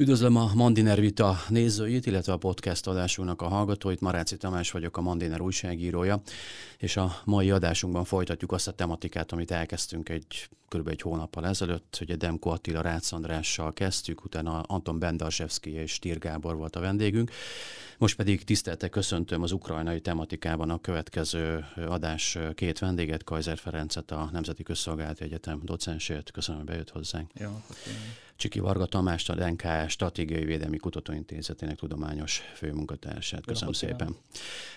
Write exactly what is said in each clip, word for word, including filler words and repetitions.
Üdvözlöm a Mandiner Vita nézőit, illetve a podcast adásunknak a hallgatóit. Maráci Tamás vagyok, a Mandiner újságírója, és a mai adásunkban folytatjuk azt a tematikát, amit elkezdtünk egy kb. egy hónappal ezelőtt. Ugye Demko Attila Rácz Andrással kezdtük, utána Anton Bendarzewski és Tír Gábor volt a vendégünk. Most pedig tisztelettel köszöntöm az ukrajnai tematikában a következő adás két vendéget, Kaiser Ferencet, a Nemzeti Közszolgálati Egyetem docensét. Köszönöm, hogy bejött hozzánk. Jó, köszönöm. Csiki Varga Tamást, a en ká Stratégiai Védelmi Kutatóintézetének tudományos főmunkatársát. Köszönöm Jó, szépen.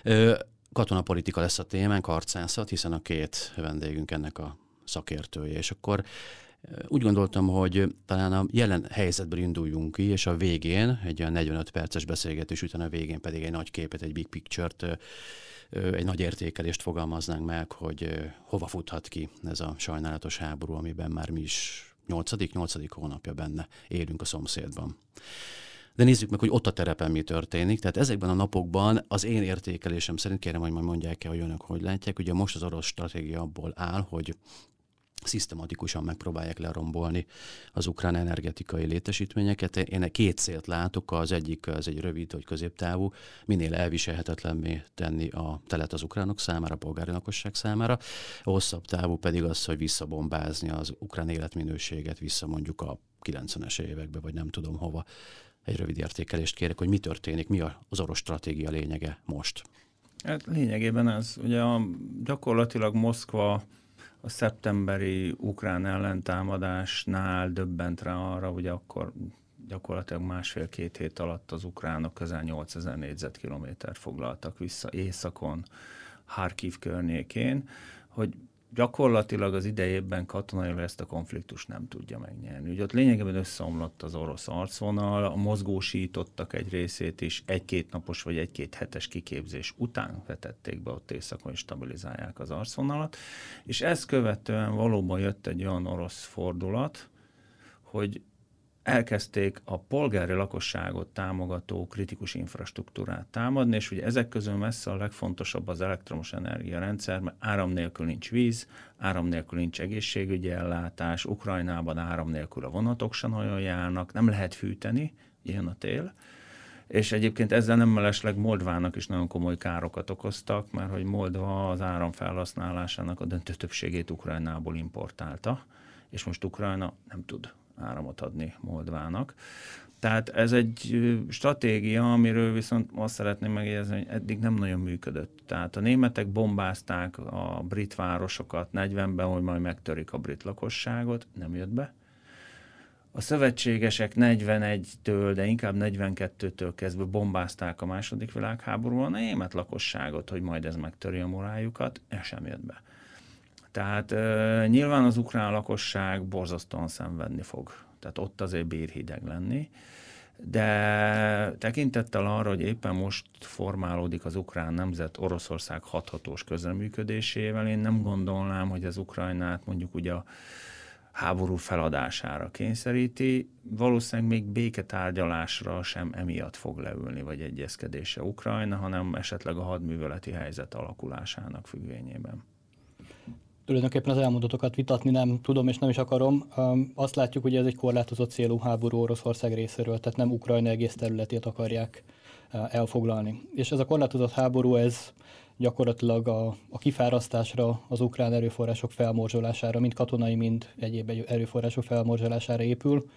Ö, katonapolitika lesz a témánk, harcászat, hiszen a két vendégünk ennek a szakértője. És akkor úgy gondoltam, hogy talán a jelen helyzetből induljunk ki, és a végén, egy olyan negyvenöt perces beszélgetés után a végén pedig egy nagy képet, egy big picture-t, egy nagy értékelést fogalmaznánk meg, hogy hova futhat ki ez a sajnálatos háború, amiben már mi is nyolcadik, nyolcadik hónapja benne élünk a szomszédban. De nézzük meg, hogy ott a terepen mi történik. Tehát ezekben a napokban az én értékelésem szerint, kérem, hogy majd mondják el, hogy önök hogy látják, ugye most az orosz stratégia abból áll, hogy szisztematikusan megpróbálják lerombolni az ukrán energetikai létesítményeket. Én két célt látok, az egyik az egy rövid vagy középtávú, minél elviselhetetlenné tenni a telet az ukránok számára, a polgári lakosság számára. A hosszabb távú pedig az, hogy visszabombázni az ukrán életminőséget vissza mondjuk a kilencvenes évekbe, vagy nem tudom hova. Egy rövid értékelést kérek, hogy mi történik, mi az orosz stratégia lényege most. Hát lényegében ez. Ugye a, gyakorlatilag Moszkva a szeptemberi ukrán ellentámadásnál döbbent rá arra, hogy akkor gyakorlatilag másfél-két hét alatt az ukránok közel nyolcezer négyzetkilométert foglaltak vissza északon, Harkiv környékén, hogy gyakorlatilag az idejében katonailag ezt a konfliktust nem tudja megnyerni. Ugye ott lényegében összeomlott az orosz arcvonal, a mozgósítottak egy részét is, egy-két napos vagy egy-két hetes kiképzés után vetették be ott északon, és stabilizálják az arcvonalat, és ezt követően valóban jött egy olyan orosz fordulat, hogy elkezdték a polgári lakosságot támogató kritikus infrastruktúrát támadni, és ugye ezek közül messze a legfontosabb az elektromos energiarendszer, mert áram nélkül nincs víz, áram nélkül nincs egészségügyi ellátás, Ukrajnában áram nélkül a vonatok sem nagyon járnak, nem lehet fűteni, ilyen a tél. És egyébként ezzel nem mellesleg Moldvának is nagyon komoly károkat okoztak, mert hogy Moldva az áram felhasználásának a döntő többségét Ukrajnából importálta, és most Ukrajna nem tud áramot adni Moldvának. Tehát ez egy stratégia, amiről viszont azt szeretném megjegyezni, hogy eddig nem nagyon működött. Tehát a németek bombázták a brit városokat negyvenben, hogy majd megtörik a brit lakosságot, nem jött be. A szövetségesek negyvenegytől, de inkább negyvenkettőtől kezdve bombázták a második világháborúban a német lakosságot, hogy majd ez megtöri a morájukat, és sem jött be. Tehát uh, nyilván az ukrán lakosság borzasztóan szenvedni fog. Tehát ott azért bír hideg lenni. De tekintettel arra, hogy éppen most formálódik az ukrán nemzet Oroszország hathatós közreműködésével, én nem gondolnám, hogy az Ukrajnát mondjuk ugye a háború feladására kényszeríti. Valószínűleg még béketárgyalásra sem emiatt fog leülni, vagy egyezkedése Ukrajna, hanem esetleg a hadműveleti helyzet alakulásának függvényében. Tulajdonképpen az elmondatokat vitatni nem tudom, és nem is akarom. Azt látjuk, hogy ez egy korlátozott célú háború Oroszország részéről, tehát nem Ukrajna egész területét akarják elfoglalni. És ez a korlátozott háború, ez gyakorlatilag a, a kifárasztásra, az ukrán erőforrások felmorzsolására, mind katonai, mind egyéb erőforrások felmorzsolására épül,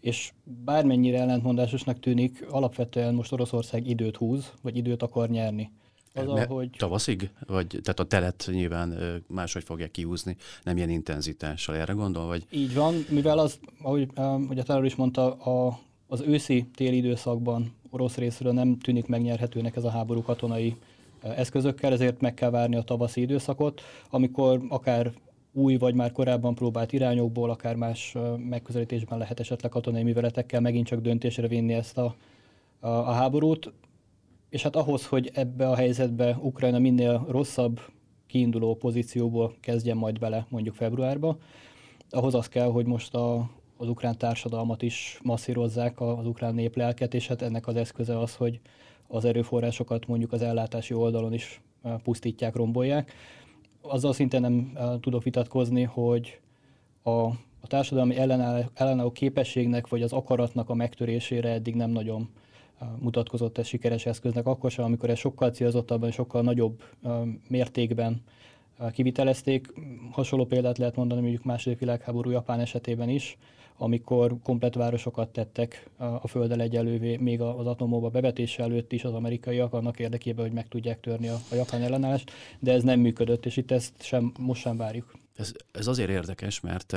és bármennyire ellentmondásosnak tűnik, alapvetően most Oroszország időt húz, vagy időt akar nyerni. Az, ahogy... Tavaszig? Vagy, tehát a telet nyilván máshogy fogják kihúzni, nem ilyen intenzitással, erre gondol? Vagy... Így van, mivel az, ahogy, ahogy a Tárol is mondta, a, az őszi-téli időszakban orosz részről nem tűnik megnyerhetőnek ez a háború katonai eszközökkel, ezért meg kell várni a tavaszi időszakot, amikor akár új vagy már korábban próbált irányokból, akár más megközelítésben lehet esetleg katonai műveletekkel megint csak döntésre vinni ezt a, a, a háborút. És hát ahhoz, hogy ebbe a helyzetbe Ukrajna minél rosszabb kiinduló pozícióból kezdjen majd bele mondjuk februárba, ahhoz az kell, hogy most a, az ukrán társadalmat is masszírozzák, az ukrán néplelket, és hát ennek az eszköze az, hogy az erőforrásokat mondjuk az ellátási oldalon is pusztítják, rombolják. Azzal szintén nem tudok vitatkozni, hogy a a társadalmi ellenálló, ellenálló képességnek vagy az akaratnak a megtörésére eddig nem nagyon mutatkozott ez sikeres eszköznek, akkor sem, amikor ez sokkal célzottabban, sokkal nagyobb mértékben kivitelezték. Hasonló példát lehet mondani mondjuk második világháború Japán esetében is, amikor komplet városokat tettek a földdel egyelővé, még az atombomba bevetése előtt is az amerikaiak annak érdekében, hogy meg tudják törni a, a japán ellenállást, de ez nem működött, és itt ezt sem, most sem várjuk. Ez, ez azért érdekes, mert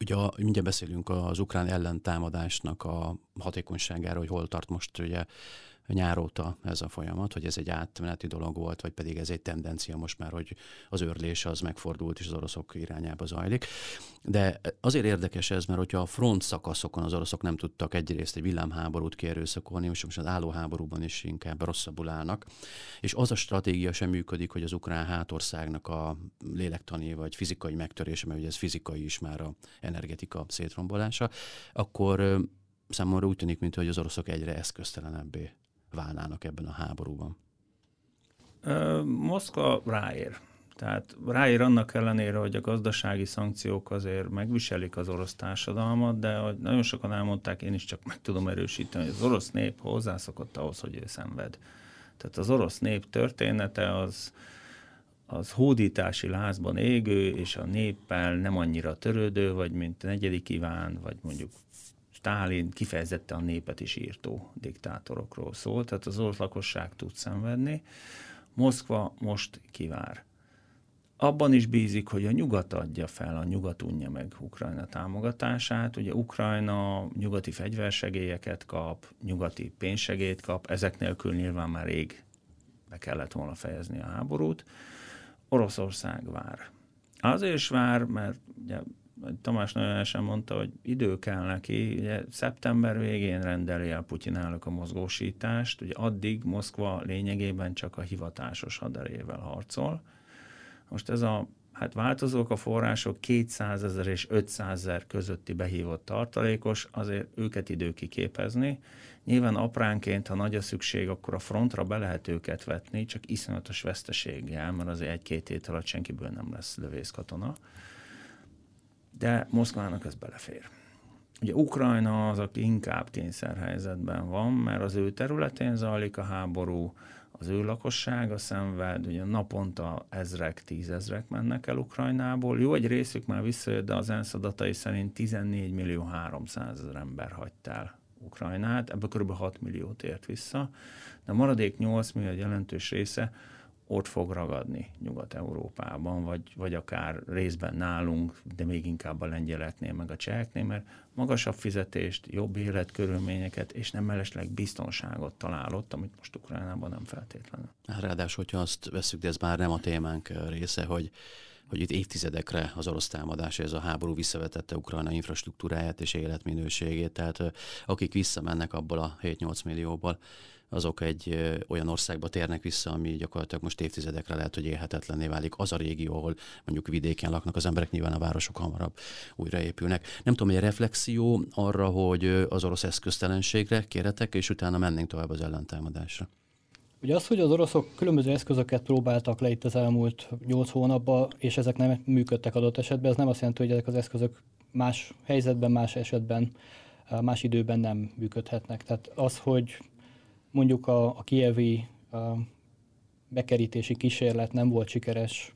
ugye a, mindjárt beszélünk az ukrán ellentámadásnak a hatékonyságáról, hogy hol tart most ugye nyár óta ez a folyamat, hogy ez egy átmeneti dolog volt, vagy pedig ez egy tendencia most már, hogy az őrlés az megfordult, és az oroszok irányába zajlik. De azért érdekes ez, mert hogyha a front szakaszokon az oroszok nem tudtak egyrészt egy villámháborút kierőszakolni, és most az állóháborúban is inkább rosszabbul állnak, és az a stratégia sem működik, hogy az ukrán hátországnak a lélektani vagy fizikai megtörése, mert ugye ez fizikai is már a energetika szétrombolása, akkor számomra úgy tűnik, mint hogy az oroszok egyre eszköztelenebbé válnának ebben a háborúban? Uh, Moszkva ráér. Tehát ráér annak ellenére, hogy a gazdasági szankciók azért megviselik az orosz társadalmat, de ahogy nagyon sokan elmondták, én is csak meg tudom erősíteni, hogy az orosz nép hozzászokott ahhoz, hogy ő szenved. Tehát az orosz nép története az, az hódítási lázban égő, és a néppel nem annyira törődő, vagy mint negyedik Iván, vagy mondjuk Stálin kifejezetten a népet is írtó diktátorokról szól, tehát az orosz lakosság tud szenvedni. Moszkva most kivár. Abban is bízik, hogy a nyugat adja fel, a nyugat unja meg Ukrajna támogatását. Ugye Ukrajna nyugati fegyversegélyeket kap, nyugati pénzsegélyt kap, ezek nélkül nyilván már rég be kellett volna fejezni a háborút. Oroszország vár. Azért is vár, mert ugye Tamás nagyon esen mondta, hogy idő kell neki, ugye szeptember végén rendeli el Putyin elnök a mozgósítást, ugye addig Moszkva lényegében csak a hivatásos haderével harcol. Most ez a, hát változók a források, kétszázezer és ötszázezer közötti behívott tartalékos, azért őket idő kiképezni. Nyilván apránként, ha nagy a szükség, akkor a frontra be lehet őket vetni, csak iszonyatos veszteséggel, mert azért egy-két hét alatt senkiből nem lesz lövészkatona. De Moszkvának ez belefér. Ugye Ukrajna az, aki inkább kényszerhelyzetben van, mert az ő területén zajlik a háború, az ő lakossága szenved, ugye naponta ezrek, tízezrek mennek el Ukrajnából. Jó, egy részük már visszajött, de az ENSZ adatai szerint tizennégy millió háromszázezer ember hagyta el Ukrajnát, ebből kb. hat milliót ért vissza, de maradék nyolc millió jelentős része ott fog ragadni Nyugat-Európában, vagy, vagy akár részben nálunk, de még inkább a lengyeleknél, meg a cseheknél, mert magasabb fizetést, jobb életkörülményeket, és nem mellesleg biztonságot találott, amit most Ukrajnában nem feltétlenül. Ráadásul, hogyha azt veszük, de ez már nem a témánk része, hogy hogy itt évtizedekre az orosz támadás, ez a háború visszavetette Ukrajna infrastruktúráját és életminőségét, tehát akik visszamennek abból a hét-nyolc millióból, azok egy olyan országba térnek vissza, ami gyakorlatilag most évtizedekre lehet, hogy élhetetlenné válik az a régió, ahol mondjuk vidéken laknak az emberek, nyilván a városok hamarabb újraépülnek. Nem tudom, hogy a reflexió arra, hogy az orosz eszköztelenségre kéretek, és utána mennénk tovább az ellentámadásra. Ugye az, hogy az oroszok különböző eszközöket próbáltak le itt az elmúlt nyolc hónapban, és ezek nem működtek adott esetben, ez nem azt jelenti, hogy ezek az eszközök más helyzetben, más esetben, más időben nem működhetnek. Tehát az, hogy mondjuk a, a kijevi a bekerítési kísérlet nem volt sikeres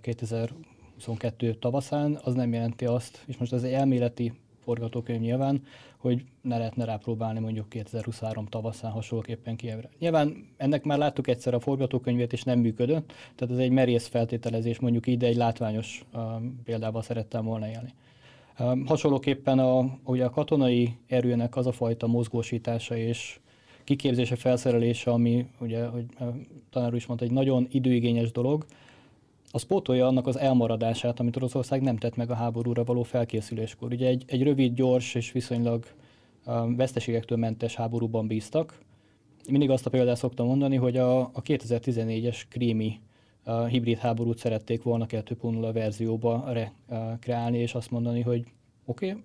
kétezer-huszonkettő tavaszán, az nem jelenti azt, és most ez egy elméleti forgatókönyv nyilván, hogy ne lehetne rápróbálni mondjuk kétezer-huszonhárom tavaszán hasonlóképpen Kijevre. Nyilván ennek már láttuk egyszer a forgatókönyvét, és nem működött, tehát ez egy merész feltételezés, mondjuk így, de egy látványos uh, példával szerettem volna élni. Um, hasonlóképpen a, ugye a katonai erőnek az a fajta mozgósítása és kiképzése, felszerelése, ami ugye, hogy tanár úr is mondta, egy nagyon időigényes dolog, az pótolja annak az elmaradását, amit Oroszország nem tett meg a háborúra való felkészüléskor. Ugye egy, egy rövid, gyors és viszonylag um, veszteségektől mentes háborúban bíztak. Mindig azt a példát szoktam mondani, hogy a, a kétezer-tizennégyes krími uh, hibrid háborút szerették volna kettő pont nulla verzióba rekreálni, és azt mondani, hogy oké, okay,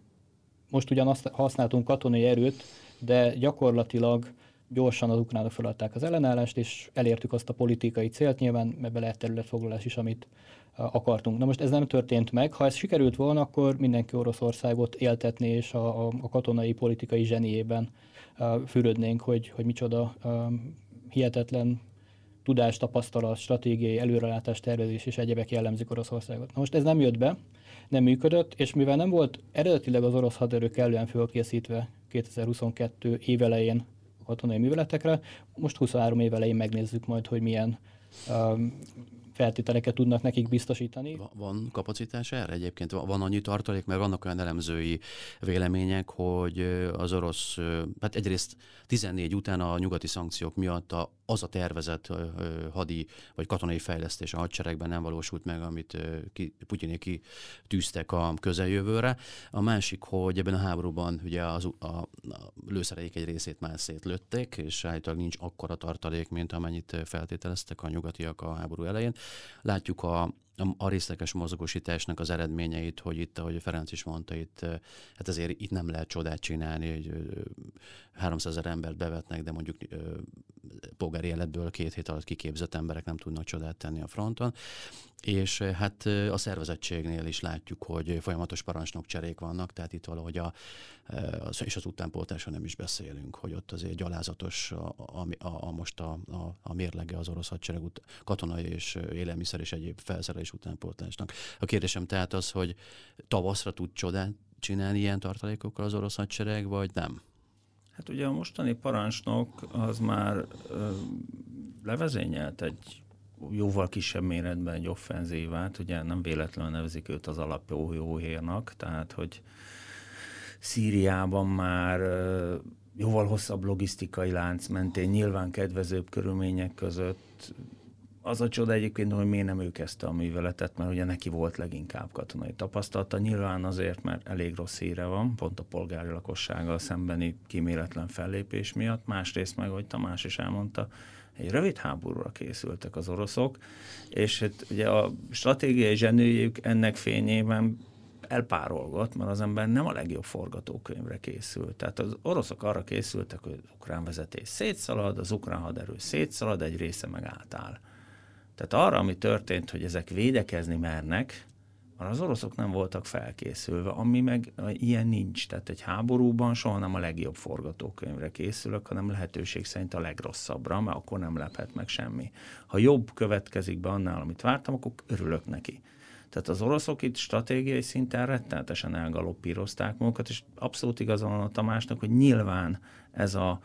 most ugyan használtunk katonai erőt, de gyakorlatilag gyorsan az ukránok feladták az ellenállást, és elértük azt a politikai célt, nyilván ebbe lehet területfoglalás is, amit akartunk. Na most ez nem történt meg, ha ez sikerült volna, akkor mindenki Oroszországot éltetné, és a, a, a katonai politikai zseniében uh, fürödnénk, hogy, hogy micsoda um, hihetetlen tudás, tapasztalat, stratégiai előrelátás, tervezés és egyebek jellemzik Oroszországot. Na most ez nem jött be, nem működött, és mivel nem volt eredetileg az orosz haderő kellően fölkészítve kétezer-huszonkettő év elején a katonai műveletekre, most huszonhárom év elején megnézzük majd, hogy milyen um, feltételeket tudnak nekik biztosítani. Van kapacitás erre egyébként? Van annyi tartalék, mert vannak olyan elemzői vélemények, hogy az orosz, hát egyrészt tizennégy után a nyugati szankciók miatt az a tervezett hadi vagy katonai fejlesztés a hadseregben nem valósult meg, amit ki, Putyinék kitűztek a közeljövőre. A másik, hogy ebben a háborúban ugye az, a, a lőszereik egy részét már szétlőtték, és állítólag nincs akkora tartalék, mint amennyit feltételeztek a nyugatiak a háború elején. Látjuk a, a részleges mozgósításnak az eredményeit, hogy itt, ahogy Ferenc is mondta, itt, hát azért itt nem lehet csodát csinálni, hogy háromszázezer embert bevetnek, de mondjuk polgári életből két hét alatt kiképzett emberek nem tudnak csodát tenni a fronton. És hát a szervezettségnél is látjuk, hogy folyamatos parancsnokcserék vannak, tehát itt valahogy a, és az utánpótlásra nem is beszélünk, hogy ott azért gyalázatos a, a, a most a, a, a mérlege az orosz hadsereg ut- katonai és élelmiszer és egyéb felszerelés utánpótlásnak. A kérdésem tehát az, hogy tavaszra tud csodát csinálni ilyen tartalékokkal az orosz hadsereg, vagy nem? Hát ugye a mostani parancsnok az már ö, levezényelt egy jóval kisebb méretben egy offenzívát, ugye nem véletlenül nevezik őt az alapjóhérnak, tehát hogy Szíriában már jóval hosszabb logisztikai lánc mentén, nyilván kedvezőbb körülmények között. Az a csoda egyébként, hogy miért nem ő kezdte a műveletet, mert ugye neki volt leginkább katonai tapasztalata, nyilván azért, mert elég rossz híre van, pont a polgári lakossággal szembeni kíméletlen fellépés miatt, másrészt meg, hogy Tamás is elmondta, egy rövid háborúra készültek az oroszok, és hát ugye a stratégiai zsenőjük ennek fényében elpárolgott, mert az ember nem a legjobb forgatókönyvre készült. Tehát az oroszok arra készültek, hogy az ukrán vezetés szétszalad, az ukrán haderő szétszalad, egy része meg átáll. Tehát arra, ami történt, hogy ezek védekezni mernek, mert az oroszok nem voltak felkészülve, ami meg ilyen nincs. Tehát egy háborúban soha nem a legjobb forgatókönyvre készülök, hanem lehetőség szerint a legrosszabbra, mert akkor nem lephet meg semmi. Ha jobb következik be annál, amit vártam, akkor örülök neki. Tehát az oroszok itt stratégiai szinten rettenetesen elgaloppírozták magukat, és abszolút igaza van a Tamásnak, hogy nyilván ez a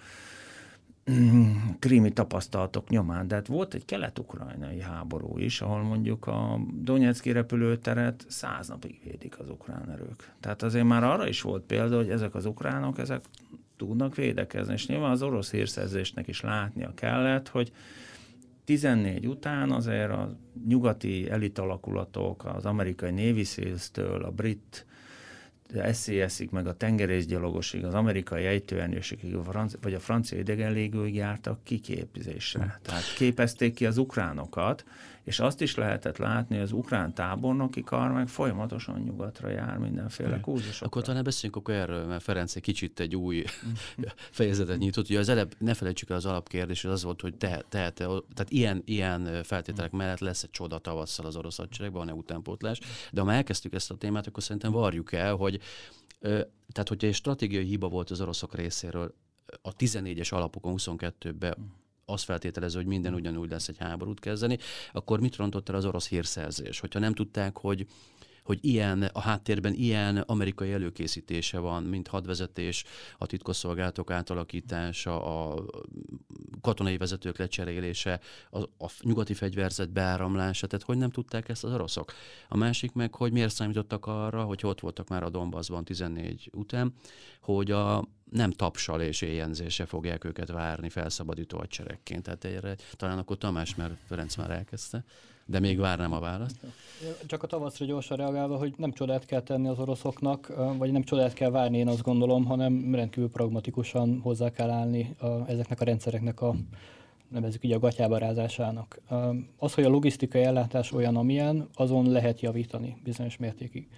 krími tapasztalatok nyomán, de hát volt egy kelet-ukrajnai háború is, ahol mondjuk a Donetszki repülőteret száz napig védik az ukrán erők. Tehát azért már arra is volt példa, hogy ezek az ukránok, ezek tudnak védekezni, és nyilván az orosz hírszerzésnek is látnia kellett, hogy tizennégy után azért a nyugati elitalakulatok, az amerikai Navy Seals-től, a brit es cé es-ig, meg a tengerészgyalogosig, az amerikai ejtőernyőségig, vagy a francia idegenlégőig jártak kiképzésre. Tehát képezték ki az ukránokat, és azt is lehetett látni, hogy az ukrán tábornoki kar meg folyamatosan nyugatra jár mindenféle kurzusokra. Akkor talán beszéljünk erről, mert Ferenc egy kicsit egy új fejezetet nyitott. Ugye az elebb, ne felejtsük el az alapkérdés, az volt, hogy te, te, te, tehát ilyen, ilyen feltételek mellett lesz egy csoda tavasszal az orosz hadseregben, van-e utánpótlás, de ha már elkezdtük ezt a témát, akkor szerintem varjuk el, hogy tehát, hogyha egy stratégiai hiba volt az oroszok részéről a tizennégyes alapokon huszonkettőben, azt feltételező, hogy minden ugyanúgy lesz egy háborút kezdeni, akkor mit rontott el az orosz hírszerzés? Hogyha nem tudták, hogy, hogy ilyen, a háttérben ilyen amerikai előkészítése van, mint hadvezetés, a titkosszolgálatok átalakítása, a katonai vezetők lecserélése, a, a nyugati fegyverzet beáramlása, tehát hogy nem tudták ezt az oroszok? A másik meg, hogy miért számítottak arra, hogy ott voltak már a Donbaszban tizennégy után, hogy a nem tapsal és éjjenzése fogják őket várni felszabadító hadseregként. Tehát erre talán akkor Tamás, mert Ferenc már elkezdte, de még várnám a választ. Csak a tavaszra gyorsan reagálva, hogy nem csodát kell tenni az oroszoknak, vagy nem csodát kell várni, én azt gondolom, hanem rendkívül pragmatikusan hozzá kell állni a, ezeknek a rendszereknek a, nevezzük így, a gatyába rázásának. Az, hogy a logisztikai ellátás olyan, amilyen, azon lehet javítani bizonyos mértékig.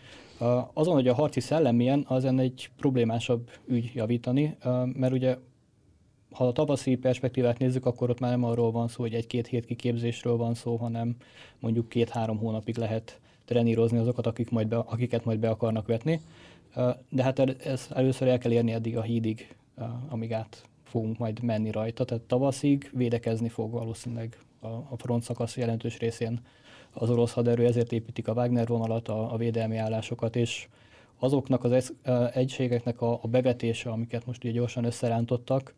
Azon, hogy a harci szellem milyen, azon egy problémásabb ügy javítani, mert ugye ha a tavaszi perspektívát nézzük, akkor ott már nem arról van szó, hogy egy-két hét kiképzésről van szó, hanem mondjuk két-három hónapig lehet trenírozni azokat, akik majd be, akiket majd be akarnak vetni. De hát ez először el kell érni eddig a hídig, amíg át fogunk majd menni rajta. Tehát tavaszig védekezni fog valószínűleg a front szakasz jelentős részén az orosz haderő, ezért építik a Wagner vonalat, a, a védelmi állásokat, és azoknak az egységeknek a, a bevetése, amiket most ugye gyorsan összerántottak,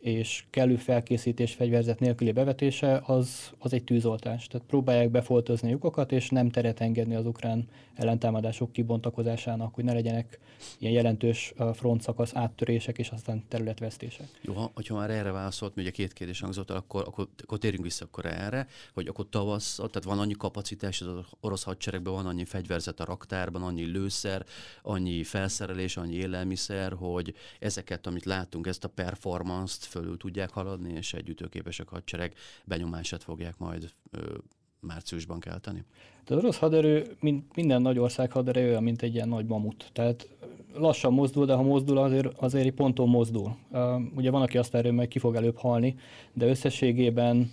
és kellő felkészítés, fegyverzet nélküli bevetése, az, az egy tűzoltás. Tehát próbálják befoltozni lyukokat, és nem teret engedni az ukrán ellentámadások kibontakozásának, hogy ne legyenek ilyen jelentős frontszakasz áttörések, és aztán területvesztések. Jó, hogyha már erre válaszolt, mert ugye két kérdés hangzott el, akkor, akkor, akkor térjünk vissza akkor erre, hogy akkor tavasz, tehát van annyi kapacitás az orosz hadseregben, van annyi fegyverzet a raktárban, annyi lőszer, annyi felszerelés, annyi élelmiszer, hogy ezeket, amit látunk, ezt a performance-t fölül tudják haladni, és egy ütőképesek hadsereg benyomását fogják majd ö, márciusban kelteni. De az orosz haderő, mint minden nagy ország haderő, olyan, mint egy ilyen nagy mamut. Tehát lassan mozdul, de ha mozdul, azért, azért ponton mozdul. Uh, ugye van, aki azt erről meg ki fog előbb halni, de összességében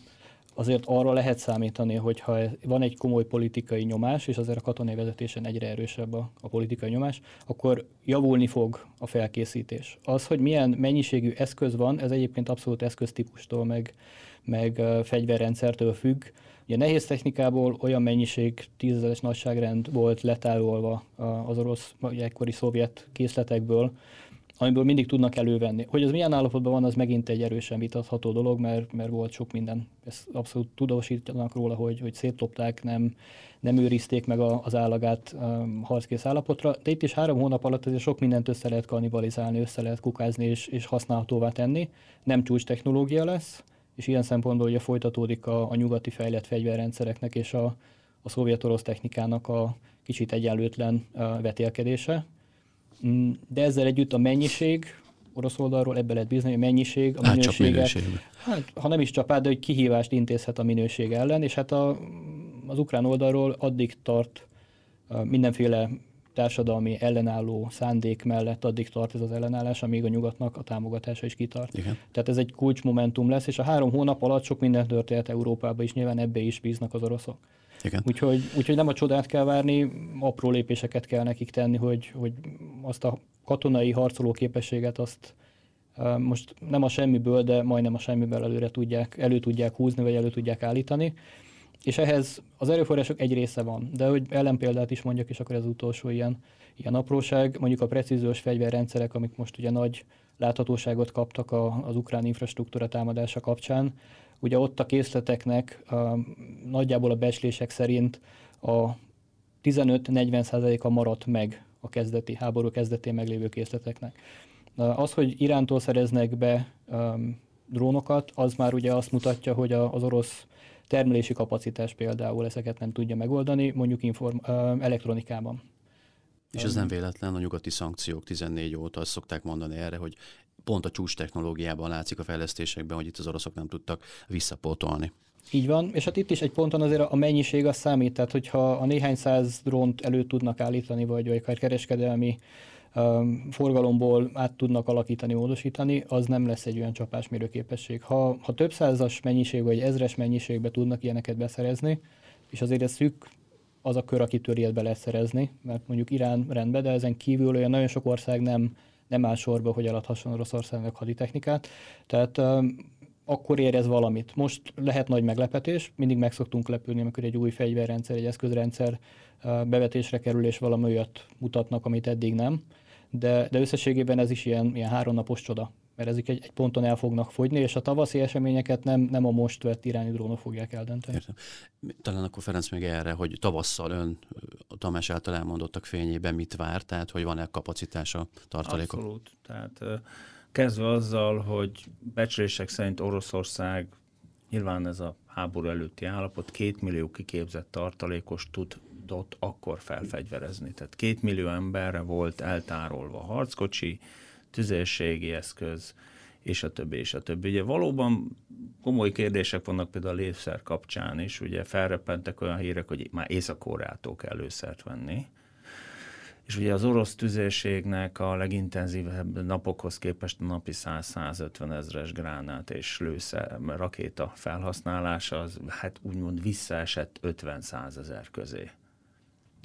azért arra lehet számítani, hogyha van egy komoly politikai nyomás, és azért a katonai vezetésen egyre erősebb a, a politikai nyomás, akkor javulni fog a felkészítés. Az, hogy milyen mennyiségű eszköz van, ez egyébként abszolút eszköztípustól, meg, meg uh, fegyverrendszertől függ. Ugye nehéz technikából olyan mennyiség, tízezeres nagyságrend volt letárolva az orosz, vagy egykori szovjet készletekből, amiből mindig tudnak elővenni. Hogy az milyen állapotban van, az megint egy erősen vitatható dolog, mert, mert volt sok minden. Ezt abszolút tudósítanak róla, hogy, hogy szétlopták, nem, nem őrizték meg a, az állagát um, harckész állapotra. De itt is három hónap alatt azért sok mindent össze lehet kannibalizálni, össze lehet kukázni és, és használhatóvá tenni. Nem csúcs technológia lesz, és ilyen szempontból ugye folytatódik a, a nyugati fejlett fegyverrendszereknek és a, a szovjet-orosz technikának a kicsit egyenlőtlen uh, vetélkedése. De ezzel együtt a mennyiség, orosz oldalról ebbe lehet bízni, hogy a mennyiség, a minőséget, hát, ha nem is csapád, de hogy kihívást intézhet a minőség ellen, és hát a, az ukrán oldalról addig tart mindenféle társadalmi ellenálló szándék mellett, addig tart ez az ellenállás, amíg a nyugatnak a támogatása is kitart. Igen. Tehát ez egy kulcsmomentum lesz, és a három hónap alatt sok minden történt Európában is, nyilván ebbe is bíznak az oroszok. Úgyhogy, úgyhogy nem a csodát kell várni, apró lépéseket kell nekik tenni, hogy, hogy azt a katonai harcoló képességet azt uh, most nem a semmiből, de majdnem a semmiből előre tudják, elő tudják húzni, vagy elő tudják állítani. És ehhez az erőforrások egy része van, de hogy ellenpéldát is mondjak, és akkor ez utolsó ilyen, ilyen apróság, mondjuk a precíziós fegyverrendszerek, amik most ugye nagy láthatóságot kaptak a, az ukrán infrastruktúra támadása kapcsán. Ugye ott a készleteknek a, nagyjából a becslések szerint a tizenöt-negyven százaléka maradt meg a kezdeti, háború kezdetén meglévő készleteknek. Az, hogy Irántól szereznek be a, drónokat, az már ugye azt mutatja, hogy a, az orosz termelési kapacitás például ezeket nem tudja megoldani, mondjuk inform- elektronikában. És ez nem véletlen, a nyugati szankciók tizennégy óta azt szokták mondani erre, hogy pont a csúcs technológiában látszik a fejlesztésekben, hogy itt az oroszok nem tudtak visszapótolni. Így van, és hát itt is egy ponton azért a mennyiség az számít, tehát hogyha a néhány száz drónt elő tudnak állítani, vagy akár kereskedelmi um, forgalomból át tudnak alakítani, módosítani, az nem lesz egy olyan csapásmérő képesség. Ha, ha több százas mennyiség, vagy ezres mennyiségbe tudnak ilyeneket beszerezni, és azért ez szűk, az a kör, akitől ilyet be lehet szerezni, mert mondjuk Irán rendben, de ezen kívül olyan nagyon sok ország nem, nem áll sorba, hogy eladhasson Oroszországnak haditechnikát. Tehát um, akkor érez valamit. Most lehet nagy meglepetés, mindig meg szoktunk lepülni, amikor egy új fegyverrendszer, egy eszközrendszer uh, bevetésre kerül, és valami olyat mutatnak, amit eddig nem. De, de összességében ez is ilyen, ilyen háromnapos csoda, mert ezek egy, egy ponton el fognak fogyni, és a tavaszi eseményeket nem, nem a most vett irányi drónok fogják eldönteni. Értem. Talán akkor Ferenc még erre, hogy tavasszal ön, a Tamás által elmondottak fényében mit vár, tehát hogy van-e kapacitása tartalékok? Abszolút. Tehát kezdve azzal, hogy becslések szerint Oroszország, nyilván ez a háború előtti állapot, két millió kiképzett tartalékos tud ott akkor felfegyverezni. Tehát két millió emberre volt eltárolva harckocsi, tüzérségi eszköz, és a többi, és a többi. Ugye valóban komoly kérdések vannak például a lőszer kapcsán is, ugye felrepentek olyan hírek, hogy már Észak-Koreától kell lőszert venni, és ugye az orosz tüzérségnek a legintenzívebb napokhoz képest a napi száz-százötven ezres gránát és lőszer, rakéta felhasználása az hát úgymond visszaesett ötven-száz ezer közé.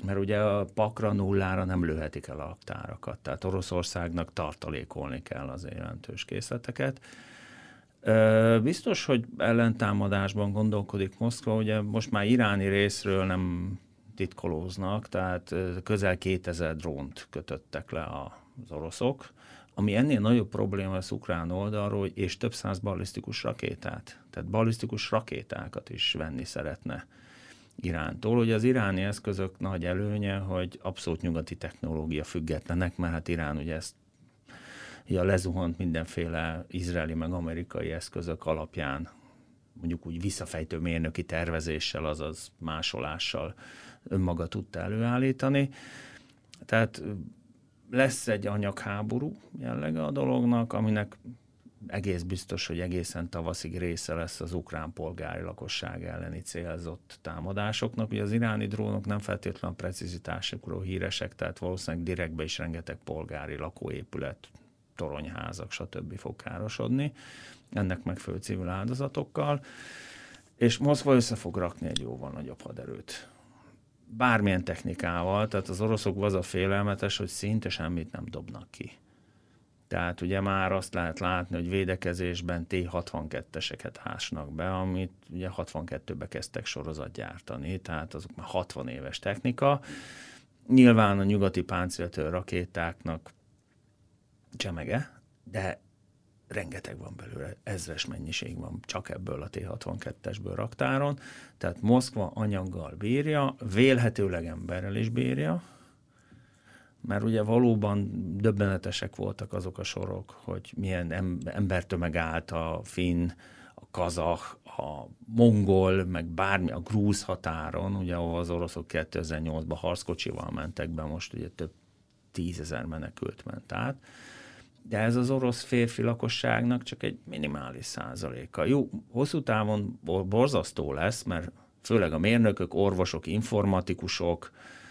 Mert ugye a pakra, nullára nem lőhetik el a laktárakat, tehát Oroszországnak tartalékolni kell az jelentős készleteket. Biztos, hogy ellentámadásban gondolkodik Moszkva, ugye most már iráni részről nem titkolóznak, tehát közel kétezer drónt kötöttek le az oroszok, ami ennél nagyobb probléma az ukrán oldalról, és több száz ballisztikus rakétát, tehát ballisztikus rakétákat is venni szeretne Irántól. Ugye az iráni eszközök nagy előnye, hogy abszolút nyugati technológia függetlenek, mert hát Irán ugye ezt ugye lezuhant mindenféle izraeli meg amerikai eszközök alapján, mondjuk úgy visszafejtő mérnöki tervezéssel, azaz másolással önmaga tudta előállítani. Tehát lesz egy anyagháború jellege a dolognak, aminek egész biztos, hogy egészen tavaszig része lesz az ukrán polgári lakosság elleni célzott támadásoknak. Ugye az iráni drónok nem feltétlenül a precizitásukról híresek, tehát valószínűleg direktbe is rengeteg polgári lakóépület, toronyházak, stb. Fog károsodni, ennek megfelelő civil áldozatokkal, és Moszkva össze fog rakni egy jóval nagyobb haderőt. Bármilyen technikával, tehát az oroszok az a félelmetes, hogy szinte semmit nem dobnak ki. Tehát ugye már azt lehet látni, hogy védekezésben té hatvanketteseket ásnak be, amit ugye hatvankettőbe kezdtek sorozatgyártani, tehát azok már hatvan éves technika. Nyilván a nyugati páncéltörő rakétáknak csemege, de rengeteg van belőle, ezres mennyiség van csak ebből a té hatvankettesből raktáron, tehát Moszkva anyaggal bírja, vélhetőleg emberrel is bírja, mert ugye valóban döbbenetesek voltak azok a sorok, hogy milyen embertömeg állt a finn, a kazah, a mongol, meg bármi, a grúz határon, ugye ahol az oroszok kétezer-nyolcban harckocsival mentek be, most ugye több tízezer menekült ment át, de ez az orosz férfi lakosságnak csak egy minimális százaléka. Jó, hosszú távon borzasztó lesz, mert főleg a mérnökök, orvosok, informatikusok,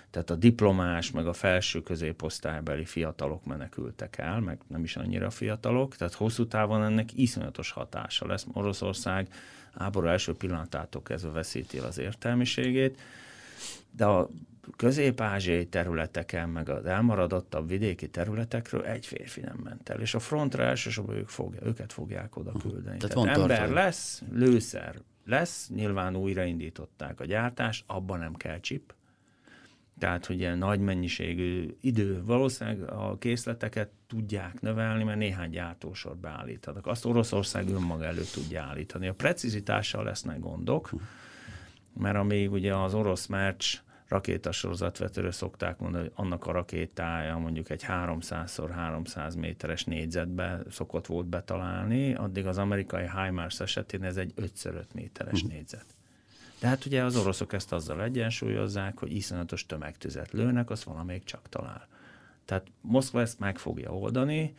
tehát a diplomás, meg a felső középosztálybeli fiatalok menekültek el, meg nem is annyira fiatalok, tehát hosszú távon ennek iszonyatos hatása lesz. Oroszország háború első pillanatától kezdve veszíti el az értelmiségét, de a közép-ázsiai területeken, meg az elmaradottabb vidéki területekről egy férfi nem ment el, és a frontra elsősorban ők fogja, őket fogják oda küldeni. Tehát, tehát ember tartalmi. Lesz, lőszer lesz, nyilván újraindították a gyártást, abban nem kell csip, tehát, hogy ilyen nagy mennyiségű idő, valószínűleg a készleteket tudják növelni, mert néhány gyártósort beállítanak. Azt Oroszország önmaga elő tudja állítani. A precizitással lesznek gondok, mert amíg ugye az orosz mercs rakétasorozatvetőről szokták mondani, hogy annak a rakétája mondjuk egy háromszázszor háromszáz méteres négyzetbe szokott volt betalálni, addig az amerikai HIMARS esetén ez egy ötször öt méteres négyzet. De hát ugye az oroszok ezt azzal egyensúlyozzák, hogy iszonyatos tömegtüzet lőnek, az valamelyik csak talál. Tehát Moszkva ezt meg fogja oldani,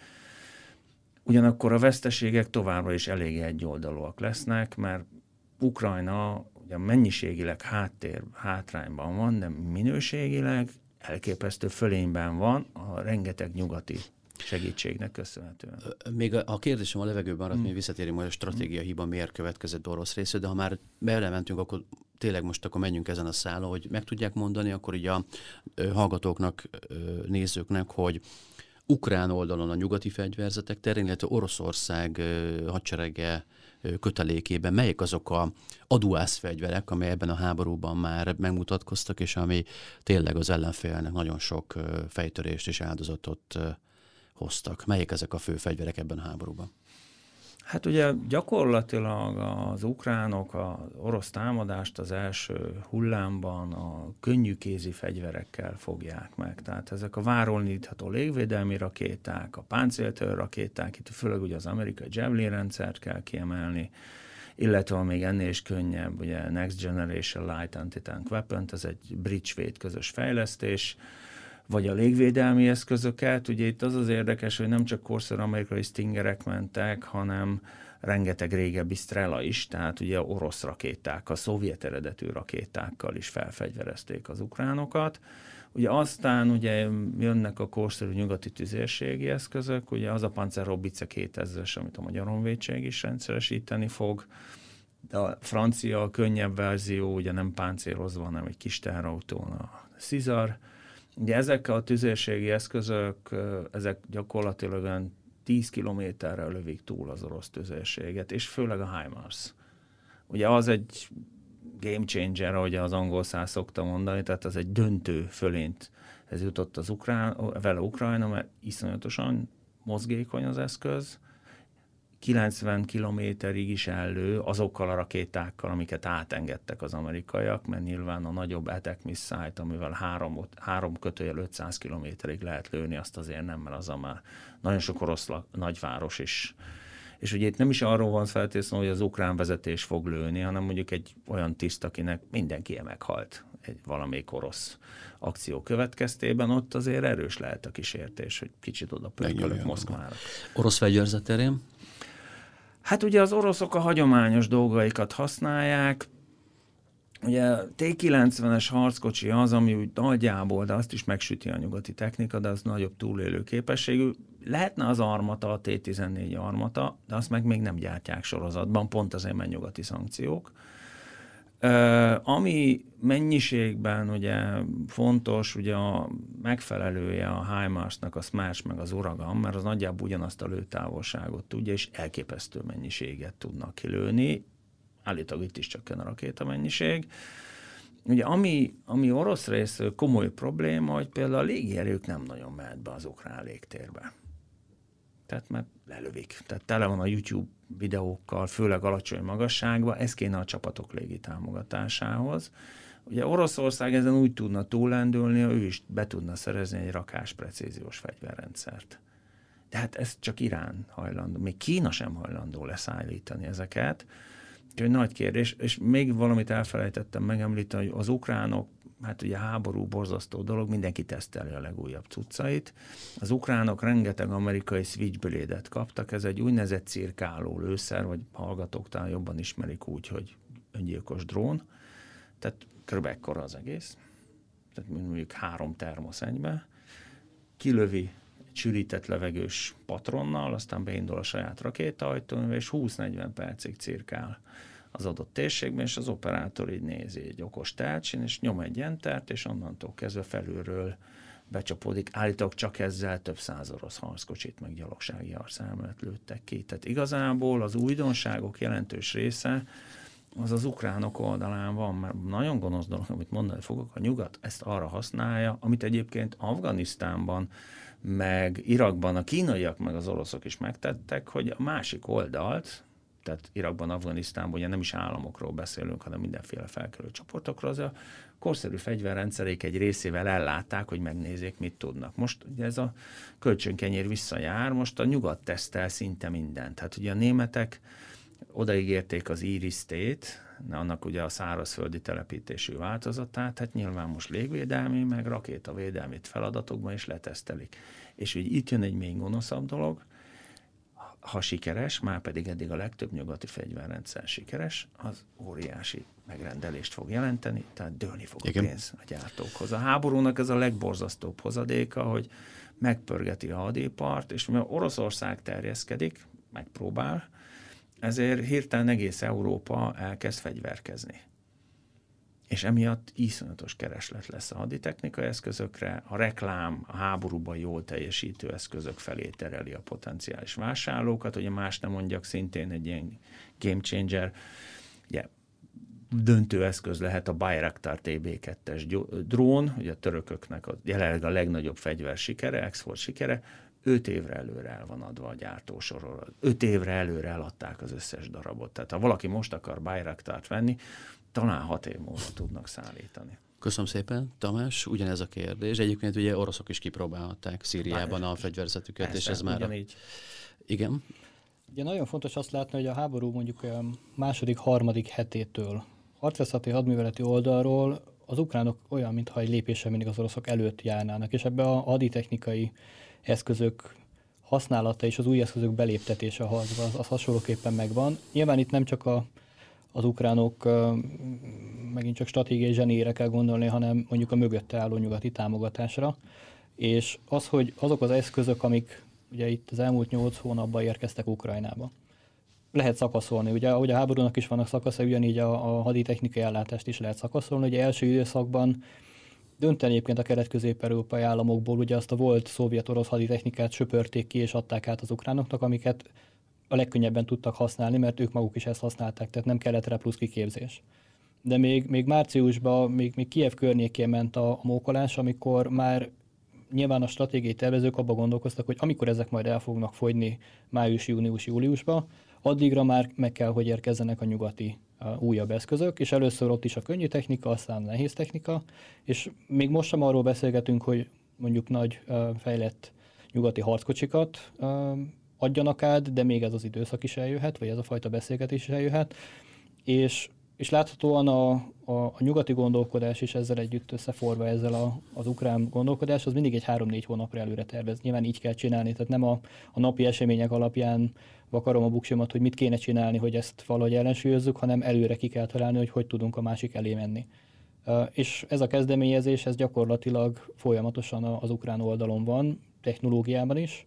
ugyanakkor a veszteségek továbbra is elég egyoldalúak lesznek, mert Ukrajna ugye mennyiségileg háttér, hátrányban van, de minőségileg elképesztő fölényben van a rengeteg nyugati segítségnek köszönhetően. Még a, a kérdésem a levegőben maradt, hmm. mi visszatérünk majd a stratégia hiba, miért következett orosz részre, de ha már belementünk, akkor tényleg most akkor menjünk ezen a szálon, hogy meg tudják mondani, akkor így a hallgatóknak, nézőknek, hogy ukrán oldalon a nyugati fegyverzetek terén, illetve Oroszország hadserege kötelékében melyik azok a aduász fegyverek, amely ebben a háborúban már megmutatkoztak, és ami tényleg az ellenfélnek nagyon sok fejtörést és áldozatot hoztak. Melyik ezek a fő fegyverek ebben a háborúban? Hát ugye gyakorlatilag az ukránok az orosz támadást az első hullámban a könnyű kézi fegyverekkel fogják meg. Tehát ezek a váról nyitható légvédelmi rakéták, a páncéltörő rakéták, itt főleg ugye az amerikai Javelin rendszert kell kiemelni, illetve még ennél is könnyebb, ugye Next Generation Light Antitank Weapon, ez egy brit-svéd közös fejlesztés, vagy a légvédelmi eszközöket. Ugye itt az az érdekes, hogy nem csak korszerű amerikai Stingerek mentek, hanem rengeteg régebbi Strela is, tehát ugye orosz rakétákkal, szovjet eredetű rakétákkal is felfegyverezték az ukránokat. Ugye aztán ugye jönnek a korszerű nyugati tüzérségi eszközök, ugye az a Panzer Hobitze kétezres, amit a Magyar Honvédség is rendszeresíteni fog, de a francia könnyebb verzió ugye nem páncélozva, hanem egy kis teherautón a Caesar. Ugye ezek a tüzérségi eszközök, ezek gyakorlatilag olyan tíz kilométerre lövik túl az orosz tüzérséget, és főleg a HIMARS. Ugye az egy game changer, ahogy az angol száz szokta mondani, tehát az egy döntő fölényt. Ez jutott az ukrán, vele Ukrajna, mert iszonyatosan mozgékony az eszköz. kilencven kilométerig is ellő azokkal a rakétákkal, amiket átengedtek az amerikaiak, mert nyilván a nagyobb attack missile, amivel három, három kötőjel ötszáz kilométerig lehet lőni, azt azért nem, mert az a már nagyon sok orosz nagyváros is. És ugye itt nem is arról van feltétlenül, hogy az ukrán vezetés fog lőni, hanem mondjuk egy olyan tiszt, akinek mindenki meghalt egy valamelyik orosz akció következtében, ott azért erős lehet a kísértés, hogy kicsit oda pörkölök Moszkvára. Orosz fegyőrzet terén? Hát ugye az oroszok a hagyományos dolgaikat használják. Ugye té kilencvenes harckocsi az, ami úgy nagyjából, de azt is megsüti a nyugati technika, de az nagyobb túlélő képességű. Lehetne az armata, a té tizennégy armata, de azt meg még nem gyártják sorozatban, pont azért, mert nyugati szankciók. Ö, ami mennyiségben ugye fontos, ugye a megfelelője a HIMARS-nak a Smash meg az Uragan, mert az nagyjából ugyanazt a lőtávolságot tudja, és elképesztő mennyiséget tudnak kilőni. Állítólag itt is csökken a rakéta mennyiség. Ugye ami, ami orosz rész komoly probléma, hogy például a légierők nem nagyon mehet be az ukrán légtérbe. Tehát mert lelövik. Tehát tele van a YouTube videókkal, főleg alacsony magasságban, ez kéne a csapatok légitámogatásához. Ugye Oroszország ezen úgy tudna túllendülni, hogy ő is be tudna szerezni egy rakás precíziós fegyverrendszert. De hát ez csak Irán hajlandó, még Kína sem hajlandó leszállítani ezeket. Úgyhogy nagy kérdés, és még valamit elfelejtettem megemlíteni, hogy az ukránok, hát ugye háború borzasztó dolog, mindenki teszteli a legújabb cuccait. Az ukránok rengeteg amerikai switchbladet kaptak, ez egy úgynevezett cirkáló lőszer, vagy hallgatók talán jobban ismerik úgy, hogy öngyilkos drón. Tehát körülbelül ekkora az egész. Tehát mondjuk három termosz egybe. Kilövi sűrített levegős patronnal, aztán beindul a saját rakétahajtóművel, és húsz-negyven percig cirkál az adott térségben, és az operátor így nézi egy okos tárcsin, és nyom egy entert, és onnantól kezdve felülről becsapódik. Állítólag csak ezzel több száz orosz harckocsit, meg gyalogsági harcármát lőttek ki. Tehát igazából az újdonságok jelentős része az az ukránok oldalán van, mert nagyon gonosz dolog, amit mondani fogok, a nyugat ezt arra használja, amit egyébként Afganisztánban, meg Irakban a kínaiak, meg az oroszok is megtettek, hogy a másik oldalt, tehát Irakban, Afganisztánban ugye nem is államokról beszélünk, hanem mindenféle felkelő csoportokról, az a korszerű fegyverrendszerék egy részével ellátták, hogy megnézzék, mit tudnak. Most ugye ez a kölcsönkenyér visszajár, most a nyugat tesztel szinte mindent. Tehát ugye a németek odaígérték az Iris-t, annak ugye a szárazföldi telepítésű változatát, hát nyilván most légvédelmi, meg rakétavédelmi feladatokban is letesztelik. És ugye itt jön egy még gonoszabb dolog, ha sikeres, már pedig eddig a legtöbb nyugati fegyverrendszer sikeres, az óriási megrendelést fog jelenteni, tehát dőlni fog a pénz a gyártókhoz. A háborúnak ez a legborzasztóbb hozadéka, hogy megpörgeti a hadipart, és mivel Oroszország terjeszkedik, megpróbál, ezért hirtelen egész Európa elkezd fegyverkezni. És emiatt iszonyatos kereslet lesz a haditechnikai eszközökre, a reklám a háborúban jól teljesítő eszközök felé tereli a potenciális vásárlókat, ugye más nem mondjak, szintén egy ilyen game changer, ugye döntő eszköz lehet a Bayraktar té bé kettes drón, ugye a törököknek a jelenleg a legnagyobb fegyver sikere, export sikere, öt évre előre el van adva a gyártósorról. Öt évre előre eladták az összes darabot. Tehát ha valaki most akar Bayraktart venni, talán hat év múlva tudnak szállítani. Köszönöm szépen, Tamás. Ugyanez a kérdés. Egyébként ugye oroszok is kipróbálhatták Szíriában a fegyverzetüket, persze, és ez már... Ugyanígy. Igen. Ugye nagyon fontos azt látni, hogy a háború mondjuk második, harmadik hetétől harcászati hadműveleti oldalról az ukránok olyan, mintha egy lépéssel mindig az oroszok előtt járnának, és ebbe a haditechnikai eszközök használata és az új eszközök beléptetése a harcba, az, az hasonlóképpen megvan. Nyilván itt nem csak a az ukránok megint csak stratégiai zsenéjére kell gondolni, hanem mondjuk a mögötte álló nyugati támogatásra. És az, hogy azok az eszközök, amik ugye itt az elmúlt nyolc hónapban érkeztek Ukrajnába, lehet szakaszolni. Ugye ahogy a háborúnak is vannak szakaszai, ugyanígy a, a haditechnikai ellátást is lehet szakaszolni. Ugye első időszakban döntően egyébként a kelet-közép-európai államokból ugye azt a volt szovjet-orosz haditechnikát söpörték ki és adták át az ukránoknak, amiket a legkönnyebben tudtak használni, mert ők maguk is ezt használták, tehát nem kellett rá plusz kiképzés. De még, még márciusban, még, még Kijev környékén ment a, a mókolás, amikor már nyilván a stratégiai tervezők abba gondolkoztak, hogy amikor ezek majd el fognak fogyni május, június, júliusba, addigra már meg kell, hogy érkezzenek a nyugati uh, újabb eszközök, és először ott is a könnyű technika, aztán a nehéz technika, és még most sem arról beszélgetünk, hogy mondjuk nagy uh, fejlett nyugati harckocsikat uh, adjanak át, de még ez az időszak is eljöhet, vagy ez a fajta beszélgetés is eljöhet, és, és láthatóan a, a, a nyugati gondolkodás is ezzel együtt összeforva ezzel a, az ukrán gondolkodás, az mindig egy három-négy hónapra előre tervez. Nyilván így kell csinálni, tehát nem a, a napi események alapján vakarom a buksimat, hogy mit kéne csinálni, hogy ezt valahogy ellensúlyozzuk, hanem előre ki kell találni, hogy hogy tudunk a másik elé menni. És ez a kezdeményezés, ez gyakorlatilag folyamatosan az ukrán oldalon van, technológiában is.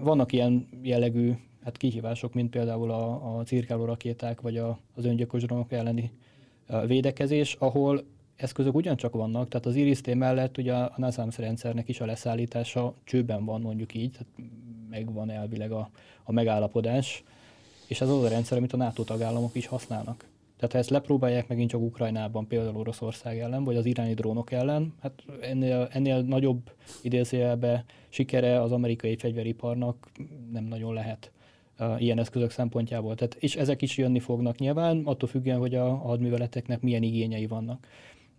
Vannak ilyen jellegű hát kihívások, mint például a, a cirkáló rakéták, vagy a, az öngyilkos drónok elleni védekezés, ahol eszközök ugyancsak vannak, tehát az Iris-T mellett ugye a NASAMS rendszernek is a leszállítása csőben van, mondjuk így, tehát megvan elvileg a, a megállapodás, és ez az a rendszer, amit a NATO tagállamok is használnak. Tehát ha ezt lepróbálják megint csak Ukrajnában, például Oroszország ellen, vagy az iráni drónok ellen, hát ennél, ennél nagyobb idézőjelben sikere az amerikai fegyveriparnak nem nagyon lehet uh, ilyen eszközök szempontjából. Tehát, és ezek is jönni fognak nyilván, attól függően, hogy a, a hadműveleteknek milyen igényei vannak.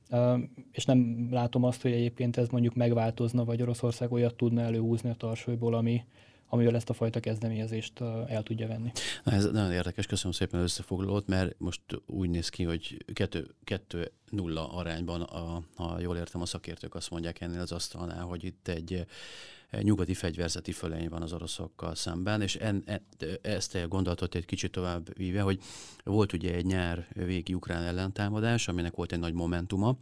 Uh, és nem látom azt, hogy egyébként ez mondjuk megváltozna, vagy Oroszország olyat tudna előhúzni a tarsolyból, ami amivel ezt a fajta kezdeményezést el tudja venni. Na, ez nagyon érdekes, köszönöm szépen összefoglalót, mert most úgy néz ki, hogy kettő nulla arányban, a, ha jól értem, a szakértők azt mondják ennél az asztalnál, hogy itt egy nyugati fegyverzeti fölény van az oroszokkal szemben, és en, e, ezt a gondolatot egy kicsit tovább víve, hogy volt ugye egy nyár végi ukrán ellentámadás, aminek volt egy nagy momentuma,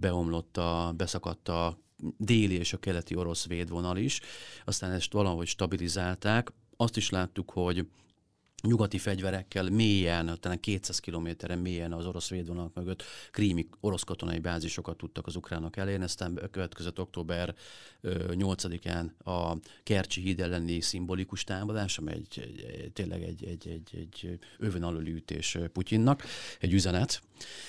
beomlott, a, beszakadt a déli és a keleti orosz védvonal is, aztán ezt valahogy stabilizálták. Azt is láttuk, hogy nyugati fegyverekkel mélyen, talán kétszáz kilométerre mélyen az orosz védvonalak mögött krími orosz katonai bázisokat tudtak az ukránok elérni, aztán következett október nyolcadikán a Kercsi híd elleni szimbolikus támadás, amely egy, egy, tényleg egy, egy, egy, egy övön aluli ütés Putyinnak, egy üzenet,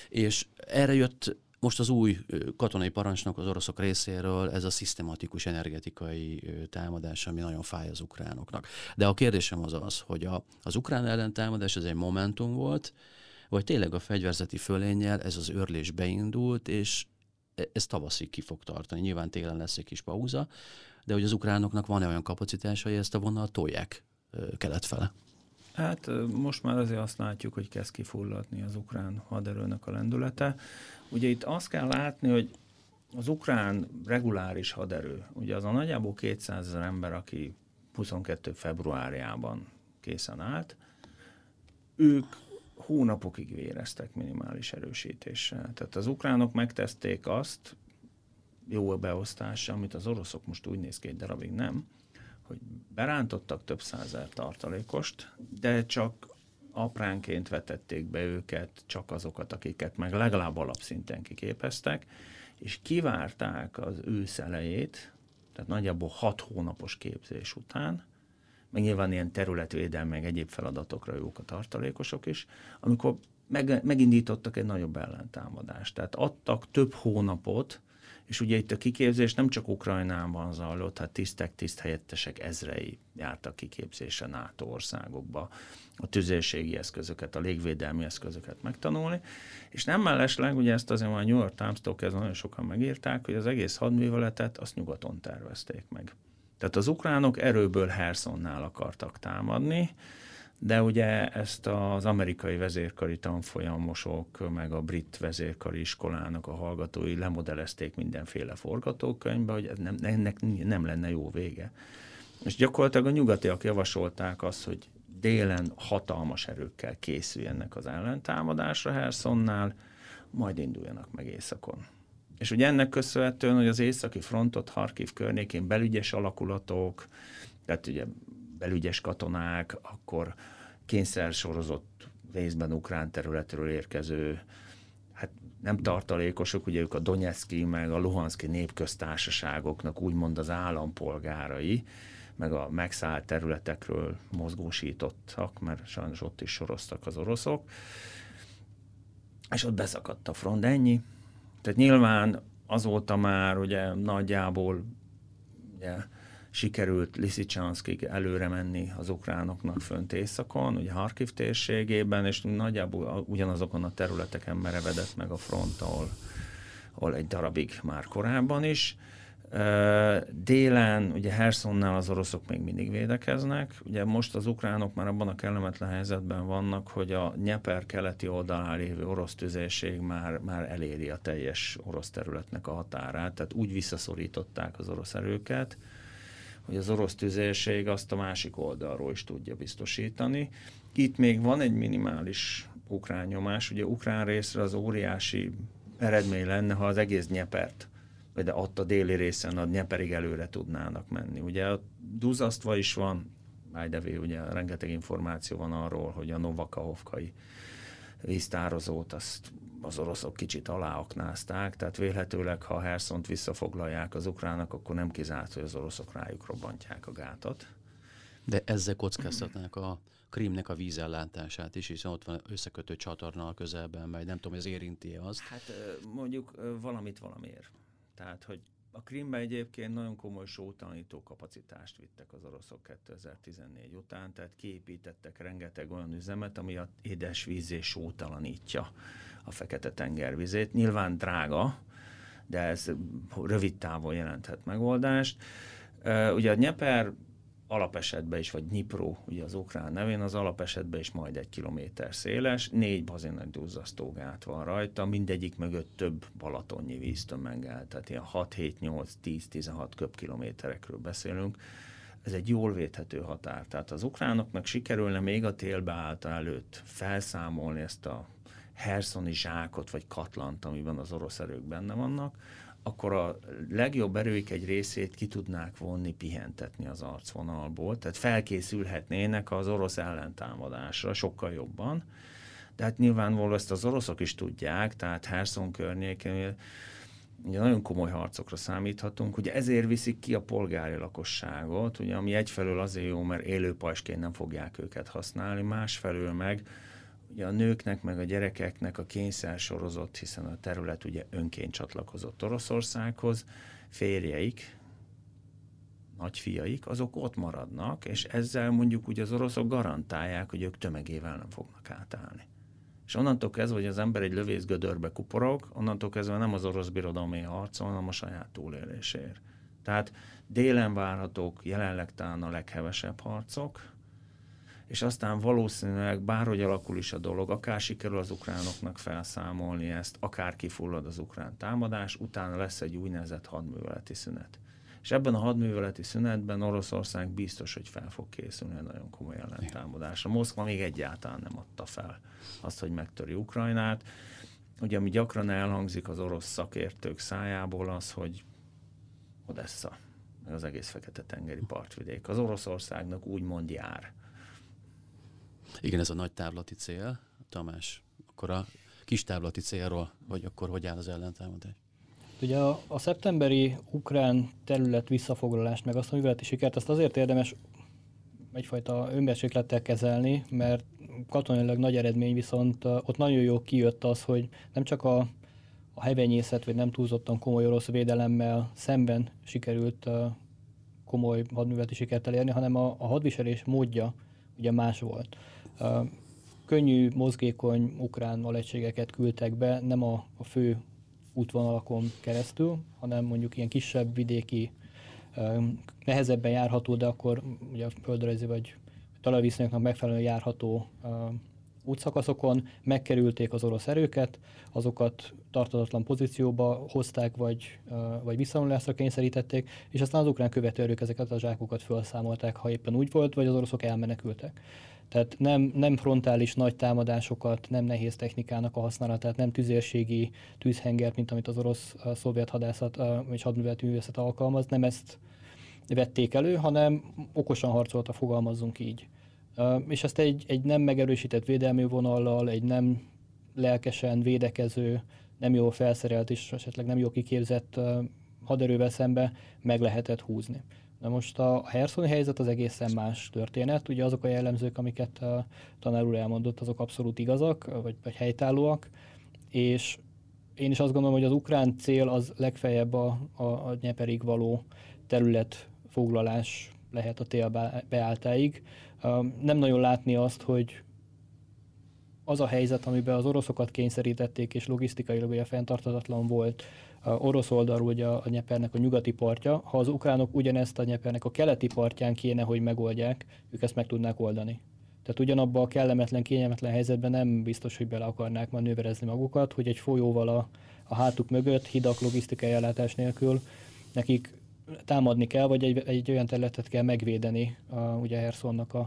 és erre jött most az új katonai parancsnak az oroszok részéről ez a szisztematikus energetikai támadás, ami nagyon fáj az ukránoknak. De a kérdésem az az, hogy a, az ukrán ellentámadás ez egy momentum volt, vagy tényleg a fegyverzeti fölénnyel ez az őrlés beindult, és ez tavaszig ki fog tartani. Nyilván télen lesz egy kis pauza, de hogy az ukránoknak van-e olyan kapacitása, hogy ezt a vonalat tolják kelet fele? Hát most már azért azt látjuk, hogy kezd kifulladni az ukrán haderőnek a lendülete. Ugye itt azt kell látni, hogy az ukrán reguláris haderő, ugye az a nagyjából kétszázezer ember, aki huszonkettő februárjában készen állt, ők hónapokig véreztek minimális erősítéssel. Tehát az ukránok megteszték azt, jó beosztással, amit az oroszok most úgy néz ki egy darabig nem, hogy berántottak több százer tartalékost, de csak apránként vetették be őket, csak azokat, akiket meg legalább alapszinten kiképeztek, és kivárták az ősz elejét, tehát nagyjából hat hónapos képzés után, meg nyilván ilyen területvédelmi, meg egyéb feladatokra jók a tartalékosok is, amikor meg, megindítottak egy nagyobb ellentámadást. Tehát adtak több hónapot, és ugye itt a kiképzés nem csak Ukrajnában zajlott, hát tisztek, tiszthelyettesek ezrei jártak kiképzésre NATO országokba, a tüzérségi eszközöket, a légvédelmi eszközöket megtanulni, és nem mellesleg, ugye ezt azért már a New York Times-tól kezdve nagyon sokan megírták, hogy az egész hadműveletet azt nyugaton tervezték meg. Tehát az ukránok erőből Herszonnál akartak támadni, de ugye ezt az amerikai vezérkari tanfolyamosok, meg a brit vezérkari iskolának a hallgatói lemodelezték mindenféle forgatókönyvbe, hogy nem, ennek nem lenne jó vége. És gyakorlatilag a nyugatiak javasolták azt, hogy délen hatalmas erőkkel készüljenek az ellentámadásra Herszonnál, majd induljanak meg északon. És ugye ennek köszönhetően, hogy az északi frontot Harkiv környékén belügyes alakulatok, tehát ugye belügyes katonák, akkor kényszersorozott részben ukrán területről érkező, hát nem tartalékosok, ugye ők a Donetszki meg a Luhanszki népköztársaságoknak úgymond az állampolgárai, meg a megszállt területekről mozgósítottak, mert sajnos ott is soroztak az oroszok, és ott beszakadt a front, ennyi. Tehát nyilván azóta már ugye nagyjából ugye, sikerült Lissicsanszkig előre menni az ukránoknak fönt északon, ugye Harkiv térségében, és nagyjából ugyanazokon a területeken merevedett meg a front, ahol, ahol egy darabig már korábban is. Délen, ugye Herszonnál az oroszok még mindig védekeznek, ugye most az ukránok már abban a kellemetlen helyzetben vannak, hogy a Dnyeper keleti oldalán lévő orosz tüzérség már, már eléri a teljes orosz területnek a határát, tehát úgy visszaszorították az orosz erőket, hogy az orosz tüzérség azt a másik oldalról is tudja biztosítani. Itt még van egy minimális ukrán nyomás, ugye ukrán részre az óriási eredmény lenne, ha az egész Dnyepert, de ott a déli részen a Dnyeperig előre tudnának menni. Ugye a duzasztva is van, ájdevé, ugye rengeteg információ van arról, hogy a novakahovkai víztározót azt az oroszok kicsit aláaknázták, tehát vélhetőleg, ha Herszont visszafoglalják az ukránok, akkor nem kizárt, hogy az oroszok rájuk robbantják a gátat. De ezzel kockáztatnák a Krímnek a vízellátását is, hiszen ott van összekötő csatornal közelben, mert nem tudom, ez érinti-e azt. Hát mondjuk valamit valamiért. Tehát, hogy a Krimben egyébként nagyon komoly sótalanító kapacitást vittek az oroszok kétezer-tizennégy után, tehát kiépítettek rengeteg olyan üzemet, ami a édes vízzé sótalanítja a Fekete-tenger vizét. Nyilván drága, de ez rövid távon jelenthet megoldást. Ugye a Dnyeper alapesetben is, vagy Dnyipró, ugye az ukrán nevén, az alapesetben is majd egy kilométer széles, négy bazinagy duzzasztó gát van rajta, mindegyik mögött több balatonnyi víztömengel, tehát ilyen hat, hét, nyolc, tíz, tizenhat köbkilométerekről beszélünk. Ez egy jól védhető határ, tehát az ukránoknak sikerülne még a télbe állta előtt felszámolni ezt a herszoni zsákot, vagy katlant, amiben az orosz erők benne vannak, akkor a legjobb erőik egy részét ki tudnák vonni, pihentetni az arcvonalból, tehát felkészülhetnének az orosz ellentámadásra sokkal jobban, de hát nyilvánvalóan ezt az oroszok is tudják, tehát Herszon környékén ugye nagyon komoly harcokra számíthatunk, ugye ezért viszik ki a polgári lakosságot, ugye, ami egyfelől azért jó, mert élőpajsként nem fogják őket használni, másfelől meg ugye a nőknek meg a gyerekeknek a kényszer sorozott, hiszen a terület ugye önként csatlakozott Oroszországhoz, férjeik, nagyfiaik, azok ott maradnak, és ezzel mondjuk ugye az oroszok garantálják, hogy ők tömegével nem fognak átállni. És onnantól kezdve, hogy az ember egy lövészgödörbe kuporog, onnantól kezdve nem az orosz birodalomért harcol, hanem a saját túlélésért. Tehát délen várhatók jelenleg talán a leghevesebb harcok, és aztán valószínűleg bárhogy alakul is a dolog, akár sikerül az ukránoknak felszámolni ezt, akár kifullad az ukrán támadás, utána lesz egy úgynevezett hadműveleti szünet. És ebben a hadműveleti szünetben Oroszország biztos, hogy fel fog készülni egy nagyon komoly ellentámadásra. Moszkva még egyáltalán nem adta fel azt, hogy megtöri Ukrajnát. Ugye, ami gyakran elhangzik az orosz szakértők szájából az, hogy Odessa, meg az egész Fekete-tengeri partvidék, az Oroszországnak úgymond jár. Igen, ez a nagy távlati cél, Tamás, akkor a kis távlati célról, vagy akkor hogy áll az ellentámadás? Ugye a, a szeptemberi ukrán terület visszafoglalást, meg azt a műveleti sikert, azt azért érdemes egyfajta önbecsüklettel kezelni, mert katonailag nagy eredmény, viszont ott nagyon jól kijött az, hogy nem csak a, a hevenyészet, vagy nem túlzottan komoly orosz védelemmel szemben sikerült komoly hadműveleti sikert elérni, hanem a, a hadviselés módja ugye más volt. Uh, könnyű, mozgékony ukrán alegységeket küldtek be, nem a, a fő útvonalakon keresztül, hanem mondjuk ilyen kisebb vidéki, uh, nehezebben járható, de akkor ugye a földrajzi vagy talajviszonyoknak megfelelően járható uh, útszakaszokon megkerülték az orosz erőket, azokat tartatatlan pozícióba hozták, vagy, uh, vagy visszavonulásra kényszerítették, és aztán az ukrán követő erők ezeket a zsákokat felszámolták, ha éppen úgy volt, vagy az oroszok elmenekültek. Tehát nem, nem frontális nagy támadásokat, nem nehéz technikának a használatát, nem tüzérségi tűzhengert, mint amit az orosz a szovjet hadászat a, és hadműveleti művészet alkalmaz, nem ezt vették elő, hanem okosan harcolta, fogalmazzunk így. És ezt egy, egy nem megerősített védelmi vonallal, egy nem lelkesen védekező, nem jól felszerelt és esetleg nem jól kiképzett haderővel szembe meg lehetett húzni. Na most a herszoni helyzet az egészen más történet. Ugye azok a jellemzők, amiket a tanár úr elmondott, azok abszolút igazak, vagy, vagy helytállóak, és én is azt gondolom, hogy az ukrán cél az legfeljebb a, a, a Dnyeperig való területfoglalás lehet a tél beálltáig. Nem nagyon látni azt, hogy az a helyzet, amiben az oroszokat kényszerítették, és logisztikailag ugye fenntarthatatlan volt, a orosz oldalról ugye a Dnyepernek a nyugati partja, ha az ukránok ugyanezt a Dnyepernek a keleti partján kéne, hogy megoldják, ők ezt meg tudnák oldani. Tehát ugyanabban a kellemetlen, kényelmetlen helyzetben nem biztos, hogy bele akarnák manőverezni magukat, hogy egy folyóval a, a hátuk mögött, hidak, logisztikai ellátás nélkül nekik támadni kell, vagy egy, egy olyan területet kell megvédeni, a, ugye Herszonnak a,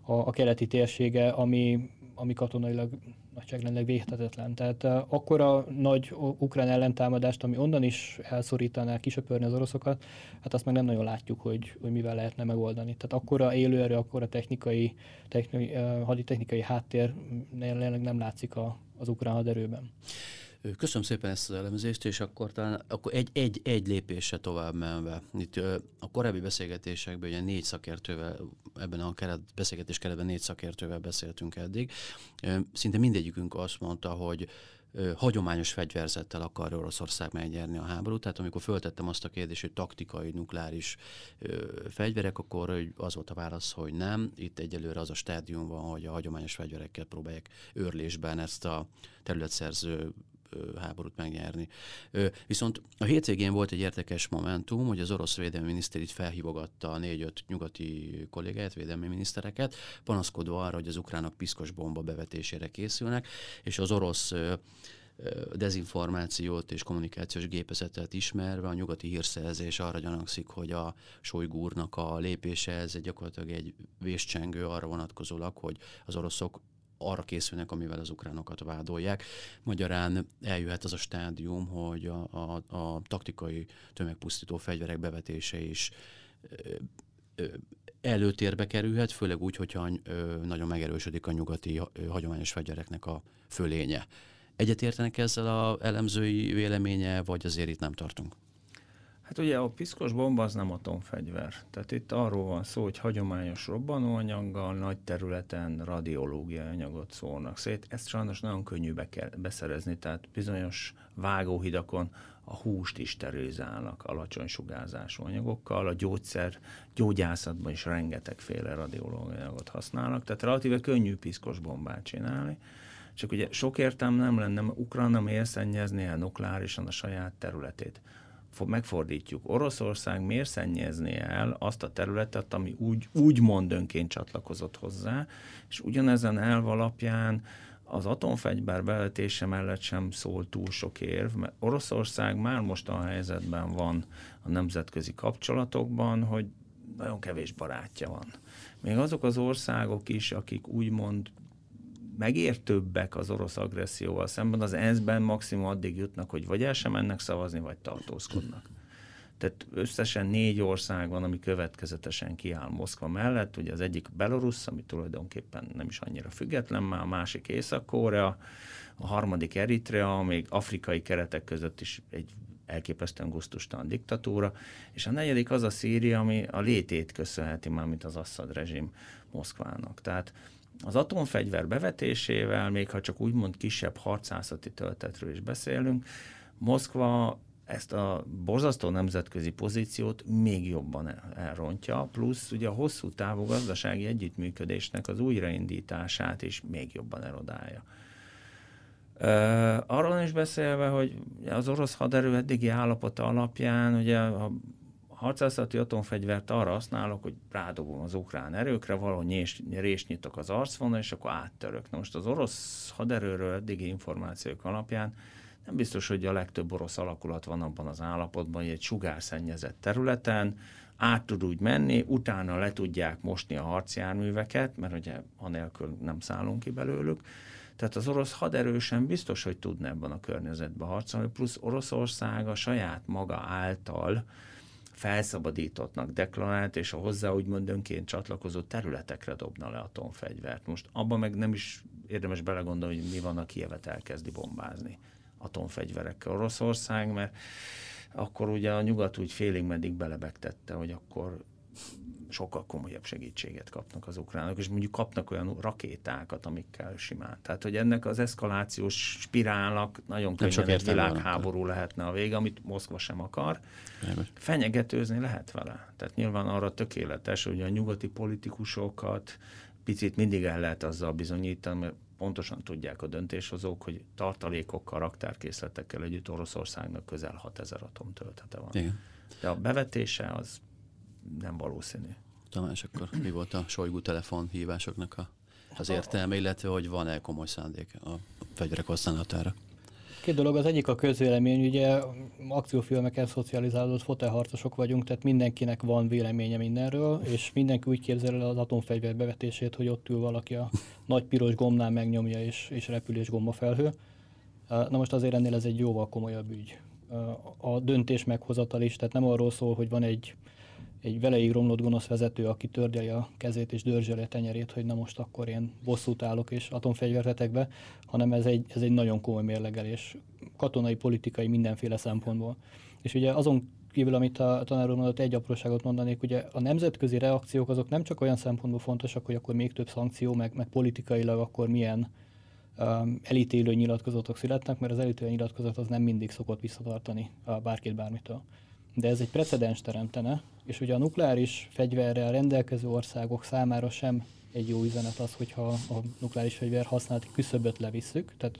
a, a keleti térsége, ami ami katonailag nagyságrendileg véghetetlen. Tehát uh, akkora nagy ukrán ellentámadást, ami onnan is elszorítaná, kisöpörni az oroszokat, hát azt meg nem nagyon látjuk, hogy, hogy mivel lehetne megoldani. Tehát akkora élőerő, akkora technikai, technikai uh, haditechnikai háttér jelenleg nem látszik a, az ukrán haderőben. Köszönöm szépen ezt az elemzést, és akkor talán akkor egy, egy, egy lépésre tovább menve. Itt a korábbi beszélgetésekben ugye négy szakértővel, ebben a keret, beszélgetés keretben négy szakértővel beszéltünk eddig. Szinte mindegyikünk azt mondta, hogy hagyományos fegyverzettel akar Oroszország megnyerni a háborút. Tehát amikor föltettem azt a kérdést, hogy taktikai, nukleáris fegyverek, akkor az volt a válasz, hogy nem. Itt egyelőre az a stádium van, hogy a hagyományos fegyverekkel próbálják őrlésben ezt a területszerző háborút megnyerni. Viszont a hétvégén volt egy érdekes momentum, hogy az orosz védelmi miniszter itt felhívogatta a négy-öt nyugati kollégáját, védelmi minisztereket, panaszkodva arra, hogy az ukránok piszkos bomba bevetésére készülnek, és az orosz dezinformációt és kommunikációs gépezetet ismerve a nyugati hírszerzés arra gyanakszik, hogy a Shoigu úrnak a lépése, ez gyakorlatilag egy vészcsengő arra vonatkozólag, hogy az oroszok arra készülnek, amivel az ukránokat vádolják. Magyarán eljöhet az a stádium, hogy a, a, a taktikai tömegpusztító fegyverek bevetése is ö, ö, előtérbe kerülhet, főleg úgy, hogyha ö, nagyon megerősödik a nyugati ö, hagyományos fegyvereknek a fölénye. Egyetértenek ezzel az elemzői véleménye, vagy azért itt nem tartunk? Hát ugye a piszkos bomba az nem atomfegyver. Tehát itt arról van szó, hogy hagyományos robbanóanyaggal nagy területen radiológiai anyagot szórnak szét. Ezt sajnos nagyon könnyű be kell beszerezni, tehát bizonyos vágóhidakon a húst is sterilizálnak alacsony sugárzású anyagokkal, a gyógyszer, gyógyászatban is rengetegféle radiológiai anyagot használnak, tehát relatíve könnyű piszkos bombát csinálni. Csak ugye sok értelme nem lenne, ukrán nem élszennyezné el nukleárisan a saját területét. Megfordítjuk. Oroszország miért szennyezné el azt a területet, ami úgy, úgymond önként csatlakozott hozzá, és ugyanezen elv alapján az atomfegyver bevetése mellett sem szól túl sok érv, mert Oroszország már most a helyzetben van a nemzetközi kapcsolatokban, hogy nagyon kevés barátja van. Még azok az országok is, akik úgymond megértőbbek az orosz agresszióval szemben, az e en es-ben maximum addig jutnak, hogy vagy el sem mennek szavazni, vagy tartózkodnak. Tehát összesen négy ország van, ami következetesen kiáll Moszkva mellett, ugye az egyik Belorusz, ami tulajdonképpen nem is annyira független már, a másik Észak-Korea, a harmadik Eritrea, még afrikai keretek között is egy elképesztően gusztustalan diktatúra, és a negyedik az a Szíria, ami a létét köszönheti már, mint az Assad rezsim Moszkvának. Tehát az atomfegyver bevetésével, még ha csak úgymond kisebb harcászati töltetről is beszélünk, Moszkva ezt a borzasztó nemzetközi pozíciót még jobban elrontja, plusz ugye a hosszú távú gazdasági együttműködésnek az újraindítását is még jobban erodálja. Arról is beszélve, hogy az orosz haderő eddigi állapota alapján ugye a harcászati atomfegyvert arra használok, hogy rádobom az ukrán erőkre, valahogy rést nyitok az arcvonal, és akkor áttörök. Na most az orosz haderőről eddigi információk alapján nem biztos, hogy a legtöbb orosz alakulat van abban az állapotban, hogy egy sugárszennyezett területen át tud úgy menni, utána le tudják mosni a harcjárműveket, mert ugye anélkül nem szállunk ki belőlük. Tehát az orosz haderő sem biztos, hogy tudna ebben a környezetben harcolni, plusz Oroszország a saját maga által felszabadítottnak deklarált, és a hozzá úgymond önként csatlakozó területekre dobna le atomfegyvert. Most abban meg nem is érdemes belegondolni, hogy mi van, a Kijevet elkezdi bombázni atomfegyverekkel Oroszország, mert akkor ugye a nyugat úgy félig meddig belebegtette, hogy akkor sokkal komolyabb segítséget kapnak az ukránok, és mondjuk kapnak olyan rakétákat, amikkel simán. Tehát, hogy ennek az eszkalációs spirálnak nagyon könnyen egy világháború lehetne a vége, amit Moszkva sem akar. Fenyegetőzni lehet vele. Tehát nyilván arra tökéletes, hogy a nyugati politikusokat picit mindig el lehet azzal bizonyítani, mert pontosan tudják a döntéshozók, hogy tartalékokkal, raktárkészletekkel együtt Oroszországnak közel hatezer atomtöltete van. Igen. De a bevetése az nem valószínű. Tamás, akkor mi volt a Sojgu telefonhívásoknak a, az értelme, illetve hogy van-e komoly szándék a fegyverek használatára? Két dolog, az egyik a közvélemény, ugye akciófilmeken szocializálódott fotelharcosok vagyunk, tehát mindenkinek van véleménye mindenről, és mindenki úgy képzel el az atomfegyver bevetését, hogy ott ül valaki a nagy piros gombnál megnyomja, és, és repül, és gombafelhő. Na most azért ennél ez egy jóval komolyabb ügy. A döntés meghozatal is, tehát nem arról szól, hogy van egy egy veleig romlott gonosz vezető, aki tördeli a kezét és dörzseli a tenyerét, hogy na most akkor én bosszút állok és atomfegyvert vetek be, hanem ez egy, ez egy nagyon komoly mérlegelés, katonai, politikai, mindenféle szempontból. És ugye azon kívül, amit a tanár úr mondott, egy apróságot mondanék, ugye a nemzetközi reakciók azok nem csak olyan szempontból fontosak, hogy akkor még több szankció, meg, meg politikailag akkor milyen um, elítélő nyilatkozatok születnek, mert az elítélő nyilatkozat az nem mindig szokott visszatartani bárkit bármitől. De ez egy precedens teremtene, és ugye a nukleáris fegyverrel rendelkező országok számára sem egy jó üzenet az, hogyha a nukleáris fegyver használati küszöböt levisszük, tehát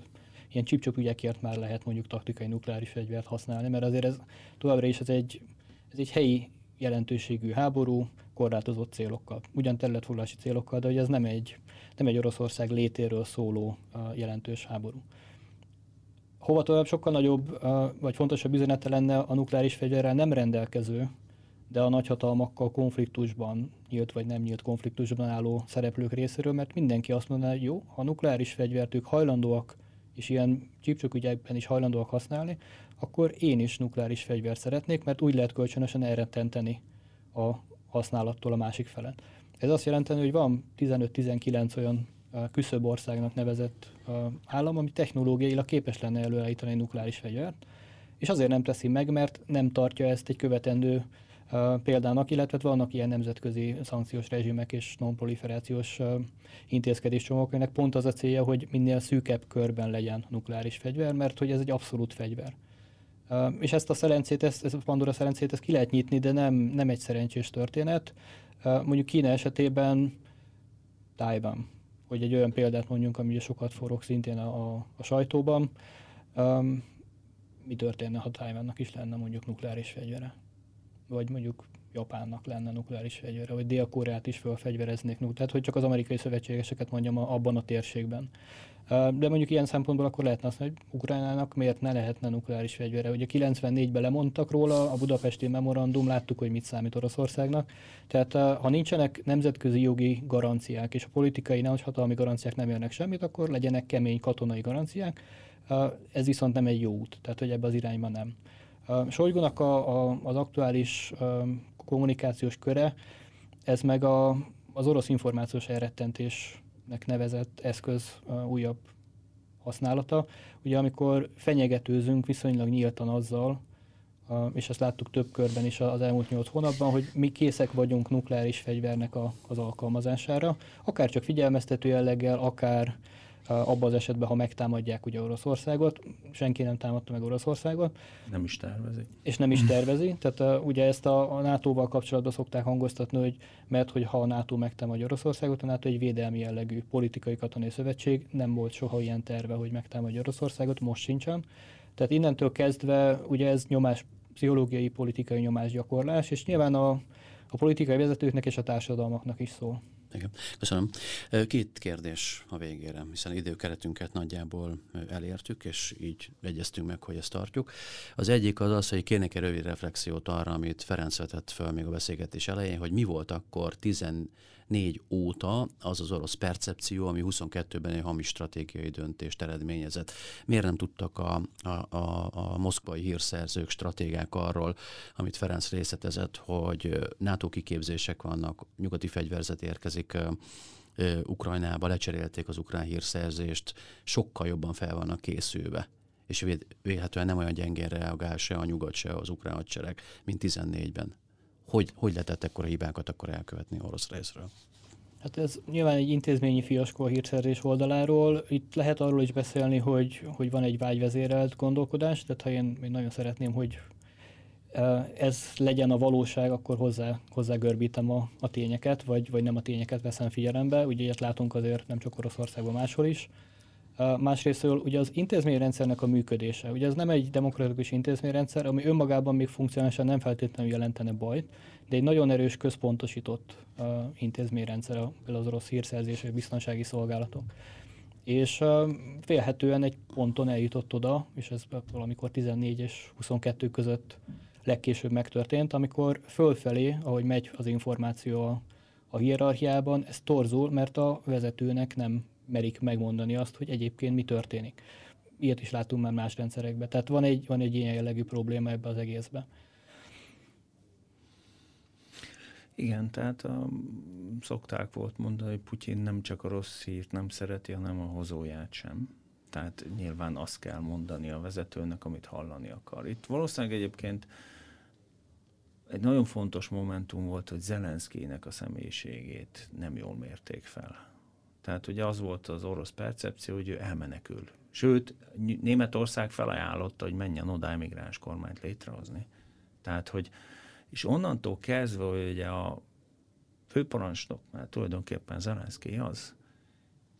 ilyen csipcsop ügyekért már lehet mondjuk taktikai nukleáris fegyvert használni, mert azért ez továbbra is ez egy, ez egy helyi jelentőségű háború, korlátozott célokkal, ugyan területfoglalási célokkal, de hogy ez nem egy, nem egy Oroszország létéről szóló jelentős háború. Hova tovább sokkal nagyobb, vagy fontosabb üzenete lenne a nukleáris fegyverrel nem rendelkező, de a nagyhatalmakkal konfliktusban, nyílt vagy nem nyílt konfliktusban álló szereplők részéről, mert mindenki azt mondaná, hogy jó, ha nukleáris fegyvert ők hajlandóak, és ilyen csipcsok ügyekben is hajlandóak használni, akkor én is nukleáris fegyvert szeretnék, mert úgy lehet kölcsönösen elrettenteni a használattól a másik felet. Ez azt jelenti, hogy van tizenöt-tizenkilenc olyan küszöbb országnak nevezett állam, ami technológiailag képes lenne előállítani nukleáris fegyvert, és azért nem teszi meg, mert nem tartja ezt egy követendő példának, illetve vannak ilyen nemzetközi szankciós rezsimek és non-proliferációs intézkedéscsomagok, aminek pont az a célja, hogy minél szűkebb körben legyen nukleáris fegyver, mert hogy ez egy abszolút fegyver. És ezt a szerencét, ezt, ezt a Pandora szerencét ezt ki lehet nyitni, de nem, nem egy szerencsés történet. Mondjuk Kína esetében Tájban, hogy egy olyan példát mondjunk, ami ugye sokat forog szintén a, a, a sajtóban. Um, mi történne, ha Tájvánnak is lenne mondjuk nukleáris fegyvere? Vagy mondjuk Japánnak lenne nukleáris fegyvere, vagy Dél-Koreát is felfegyvereznék. Tehát, hogy csak az amerikai szövetségeseket mondjam a, abban a térségben. Uh, de mondjuk ilyen szempontból akkor lehetne azt mondani, hogy Ukrajnának miért ne lehetne nukleáris fegyvere. Ugye kilencvennégyben lemondtak róla, a budapesti memorandum, láttuk, hogy mit számít Oroszországnak. Tehát uh, ha nincsenek nemzetközi jogi garanciák, és a politikai nagyhatalmi garanciák nem érnek semmit, akkor legyenek kemény katonai garanciák. Uh, ez viszont nem egy jó út, tehát hogy ebbe az irányba nem. Sojgunak a, a, az aktuális um, kommunikációs köre, ez meg a, az orosz információs elrettentésnek nevezett eszköz uh, újabb használata. Ugye amikor fenyegetőzünk viszonylag nyíltan azzal, uh, és ezt láttuk több körben is az elmúlt nyolc hónapban, hogy mi készek vagyunk nukleáris fegyvernek a, az alkalmazására, akár csak figyelmeztető jelleggel, akár abban az esetben, ha megtámadják ugye Oroszországot, senki nem támadta meg Oroszországot. Nem is tervezi. És nem is tervezi, tehát uh, ugye ezt a, a nátóval kapcsolatban szokták hangoztatni, hogy mert hogy ha a NATO megtámadja Oroszországot, a NATO egy védelmi jellegű politikai katonai szövetség, nem volt soha ilyen terve, hogy megtámadja Oroszországot, most sincsen. Tehát innentől kezdve ugye ez nyomás, pszichológiai, politikai nyomásgyakorlás, és nyilván a, a politikai vezetőknek és a társadalmaknak is szól. Igen. Köszönöm. Két kérdés a végére, hiszen időkeretünket nagyjából elértük, és így egyeztünk meg, hogy ezt tartjuk. Az egyik az az, hogy kérnék egy rövid reflexiót arra, amit Ferenc vetett föl még a beszélgetés elején, hogy mi volt akkor tizennégy óta az az orosz percepció, ami huszonkettőben egy hamis stratégiai döntést eredményezett. Miért nem tudtak a, a, a, a moszkvai hírszerzők, stratégák arról, amit Ferenc részletezett, hogy NATO kiképzések vannak, nyugati fegyverzet érkezik Ukrajnába, lecserélték az ukrán hírszerzést, sokkal jobban fel vannak készülve, és véletlenül nem olyan gyengén reagál se a nyugat, se az ukrán hadsereg, mint tizennégyben. Hogy, hogy lehetett ekkora hibákat akkor elkövetni orosz részről? Hát ez nyilván egy intézményi fiaskó a hírszerzés oldaláról. Itt lehet arról is beszélni, hogy, hogy van egy vágyvezérelt gondolkodás, tehát ha én, én nagyon szeretném, hogy ez legyen a valóság, akkor hozzá, hozzá görbítem a, a tényeket, vagy, vagy nem a tényeket veszem figyelembe. Ugye ilyet látunk azért nem csak Oroszországban, máshol is. Másrésztől ugye az intézményrendszernek a működése. Ugye ez nem egy demokratikus intézményrendszer, ami önmagában még funkcionálisan nem feltétlenül jelentene bajt, de egy nagyon erős központosított uh, intézményrendszer, például az orosz hírszerzés és biztonsági szolgálatok. És uh, félhetően egy ponton eljutott oda, és ez valamikor tizennégy és huszonkettő között legkésőbb megtörtént, amikor fölfelé, ahogy megy az információ a, a hierarchiában, ez torzul, mert a vezetőnek nem merik megmondani azt, hogy egyébként mi történik. Ilyet is látunk már más rendszerekben. Tehát van egy, van egy ilyen jellegű probléma ebbe az egészbe. Igen, tehát a, szokták volt mondani, hogy Putyin nem csak a rossz hírt nem szereti, hanem a hozóját sem. Tehát nyilván azt kell mondani a vezetőnek, amit hallani akar. Itt valószínűleg egyébként egy nagyon fontos momentum volt, hogy Zelenszkijnek a személyiségét nem jól mérték fel. Tehát ugye az volt az orosz percepció, hogy ő elmenekül. Sőt, Németország felajánlotta, hogy menjen oda emigráns kormányt létrehozni. Tehát, hogy és onnantól kezdve, hogy ugye a főparancsnok, mert tulajdonképpen Zelenszkij az,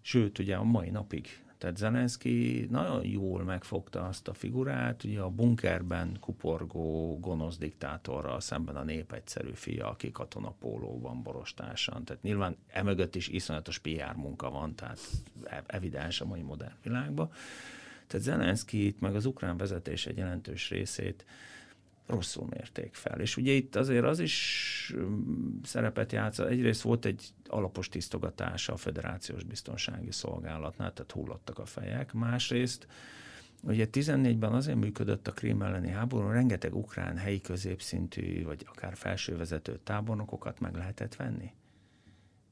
sőt, ugye a mai napig. Tehát Zelenszkij nagyon jól megfogta azt a figurát, ugye a bunkerben kuporgó gonosz diktátorral szemben a nép egyszerű fia, aki katonapólóban borostásan. Tehát nyilván emögött is iszonyatos pé er munka van, tehát evidens a mai modern világban. Tehát Zelenszkijt meg az ukrán vezetés egy jelentős részét rosszul mérték fel. És ugye itt azért az is szerepet játszott. Egyrészt volt egy alapos tisztogatása a Föderációs Biztonsági Szolgálatnál, tehát hullottak a fejek. Másrészt ugye tizennégyben azért működött a Krím elleni háború, rengeteg ukrán helyi középszintű, vagy akár felsővezető tábornokokat meg lehetett venni.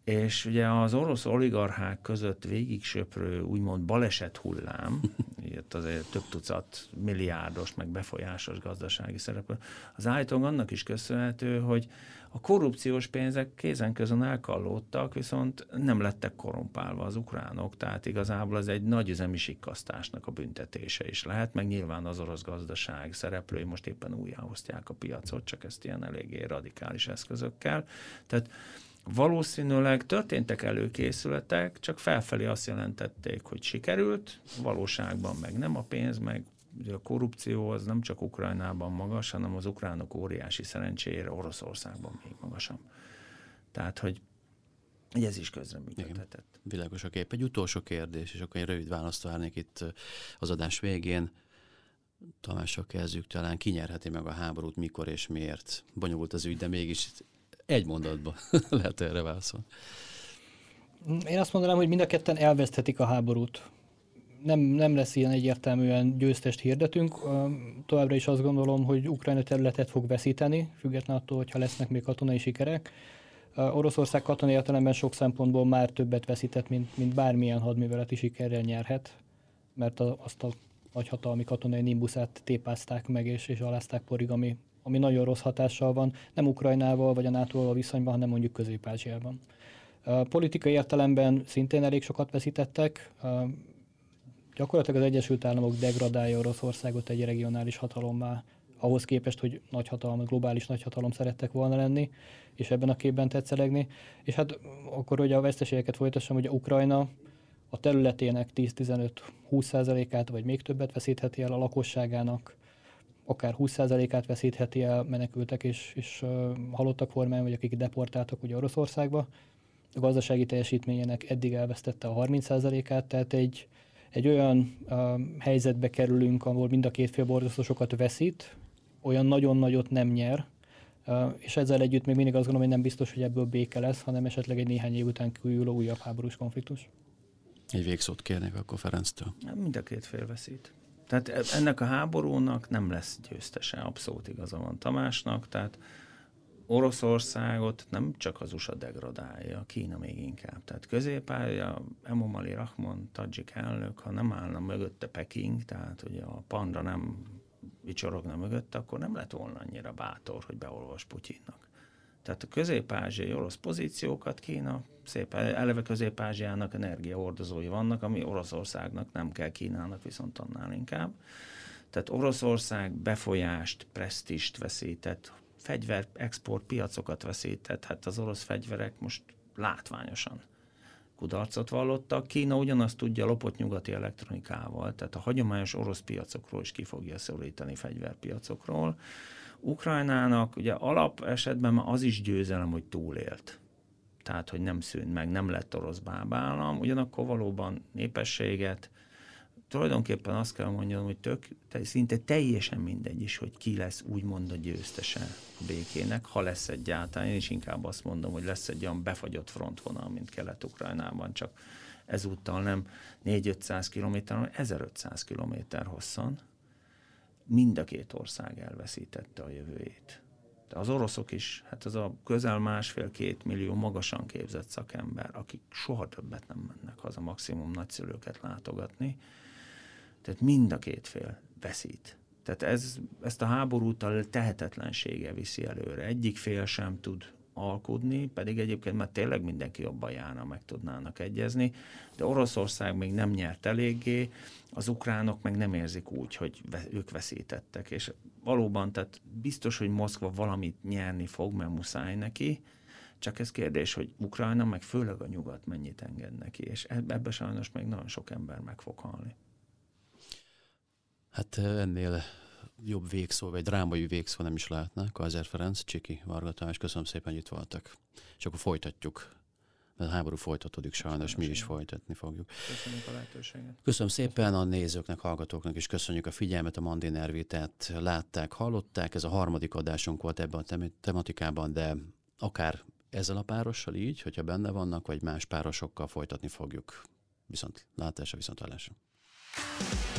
És ugye az orosz oligarchák között végig söprő, úgymond baleset hullám, itt azért több tucat milliárdos, meg befolyásos gazdasági szereplő, az állítólag annak is köszönhető, hogy a korrupciós pénzek kézen-közön elkallódtak, viszont nem lettek korrumpálva az ukránok, tehát igazából ez egy nagyüzemi sikkasztásnak a büntetése is lehet, meg nyilván az orosz gazdaság szereplői most éppen újjáosztják a piacot, csak ezt ilyen eléggé radikális eszközökkel. Tehát valószínűleg történtek előkészületek, csak felfelé azt jelentették, hogy sikerült, valóságban meg nem a pénz, meg a korrupció az nem csak Ukrajnában magas, hanem az ukránok óriási szerencsére Oroszországban még magasabb. Tehát, hogy ez is közreműködhetett. Világos a kép. Egy utolsó kérdés, és akkor egy rövid választ várnék itt az adás végén. Tamással kezdjük, talán kinyerheti meg a háborút, mikor és miért? Bonyolult az ügy, de mégis... Egy mondatban lehet erre válaszolni. Én azt mondanám, hogy mind a ketten elveszthetik a háborút. Nem, nem lesz ilyen egyértelműen győztest hirdetünk. Továbbra is azt gondolom, hogy Ukrajna területet fog veszíteni, függetlenül attól, hogyha lesznek még katonai sikerek. Oroszország katonai értelemben sok szempontból már többet veszített, mint, mint bármilyen hadműveleti sikerrel nyerhet, mert azt a nagyhatalmi katonai nimbuszát tépázták meg, és, és alázták porig, ami ami nagyon rossz hatással van, nem Ukrajnával vagy a nátóval viszonyban, hanem mondjuk Közép-Ázsiában. Politikai értelemben szintén elég sokat veszítettek. Gyakorlatilag az Egyesült Államok degradálja Oroszországot egy regionális hatalommá, ahhoz képest, hogy nagyhatalom, globális nagyhatalom szerettek volna lenni, és ebben a képben tetszelegni. És hát akkor, hogy a veszteségeket folytassam, hogy a Ukrajna a területének tíz-tizenöt-húsz százalékát, vagy még többet veszítheti el, a lakosságának akár húsz százalékát veszítheti el menekültek és, és uh, halottak formáján, vagy akik deportáltak ugye Oroszországba. a gazdasági teljesítményének eddig elvesztette a harminc százalékát, tehát egy, egy olyan um, helyzetbe kerülünk, ahol mind a két fél borzasztó sokat veszít, olyan nagyon nagyot nem nyer, uh, és ezzel együtt még mindig azt gondolom, hogy nem biztos, hogy ebből béke lesz, hanem esetleg egy néhány év után kiújuló újabb háborús konfliktus. Egy végszót kérnék akkor Ferenctől. Mind a két fél veszít. Tehát ennek a háborúnak nem lesz győztese, abszolút igaza van Tamásnak, tehát Oroszországot nem csak az u es á degradálja, Kína még inkább. Tehát Közép-Ázsia, Emomali Rahmon, tadzsik elnök, ha nem állna mögötte Peking, tehát ugye a panda nem vicsorogna mögötte, akkor nem lett volna annyira bátor, hogy beolvas Putyinnak. Tehát a közép-ázsiai orosz pozíciókat Kína, szépen eleve Közép-Ázsiának energiahordozói vannak, ami Oroszországnak nem kell, Kínának viszont annál inkább. Tehát Oroszország befolyást, presztíst veszített, fegyver export piacokat veszített, hát az orosz fegyverek most látványosan kudarcot vallottak. Kína ugyanazt tudja lopott nyugati elektronikával, tehát a hagyományos orosz piacokról is ki fogja szorítani fegyverpiacokról. Ukrajnának ugye alap esetben már az is győzelem, hogy túlélt. Tehát, hogy nem szűnt meg, nem lett orosz bábállam, ugyanakkor valóban népességet. Tulajdonképpen azt kell mondjam, hogy tök, szinte teljesen mindegy is, hogy ki lesz úgymond a győztese a békének, ha lesz egyáltalán. Én is inkább azt mondom, hogy lesz egy olyan befagyott frontvonal, mint Kelet-Ukrajnában, csak ezúttal nem négy-ötszáz kilométer, hanem ezerötszáz kilométer hosszan. Mind a két ország elveszítette a jövőjét. De az oroszok is, hát az a közel másfél-két millió magasan képzett szakember, akik soha többet nem mennek haza, maximum nagyszülőket látogatni. Tehát mind a két fél veszít. Tehát ez, ezt a háborút a tehetetlensége viszi előre. Egyik fél sem tud alkudni, pedig egyébként már tényleg mindenki jobban járna, meg tudnának egyezni, de Oroszország még nem nyert eléggé, az ukránok meg nem érzik úgy, hogy ők veszítettek, és valóban, tehát biztos, hogy Moszkva valamit nyerni fog, mert muszáj neki, csak ez kérdés, hogy Ukrajna, meg főleg a nyugat mennyit enged neki, és ebbe sajnos még nagyon sok ember meg fog halni. Hát ennél jobb végszó, vagy drámai végszó nem is lehetne. Kaiser Ferenc, Csiki Varga Tamás, köszönöm szépen, hogy itt voltak. És akkor folytatjuk. A háború folytatódik sajnos, köszönöm, mi is folytatni fogjuk. Köszönjük a lehetőséget. Köszönöm szépen a nézőknek, hallgatóknak is köszönjük a figyelmet, a Mandiner Vitát látták, hallották. Ez a harmadik adásunk volt ebben a tematikában, de akár ezzel a párossal így, hogyha benne vannak, vagy más párosokkal folytatni fogjuk. Viszont látásra, viszont hallásra.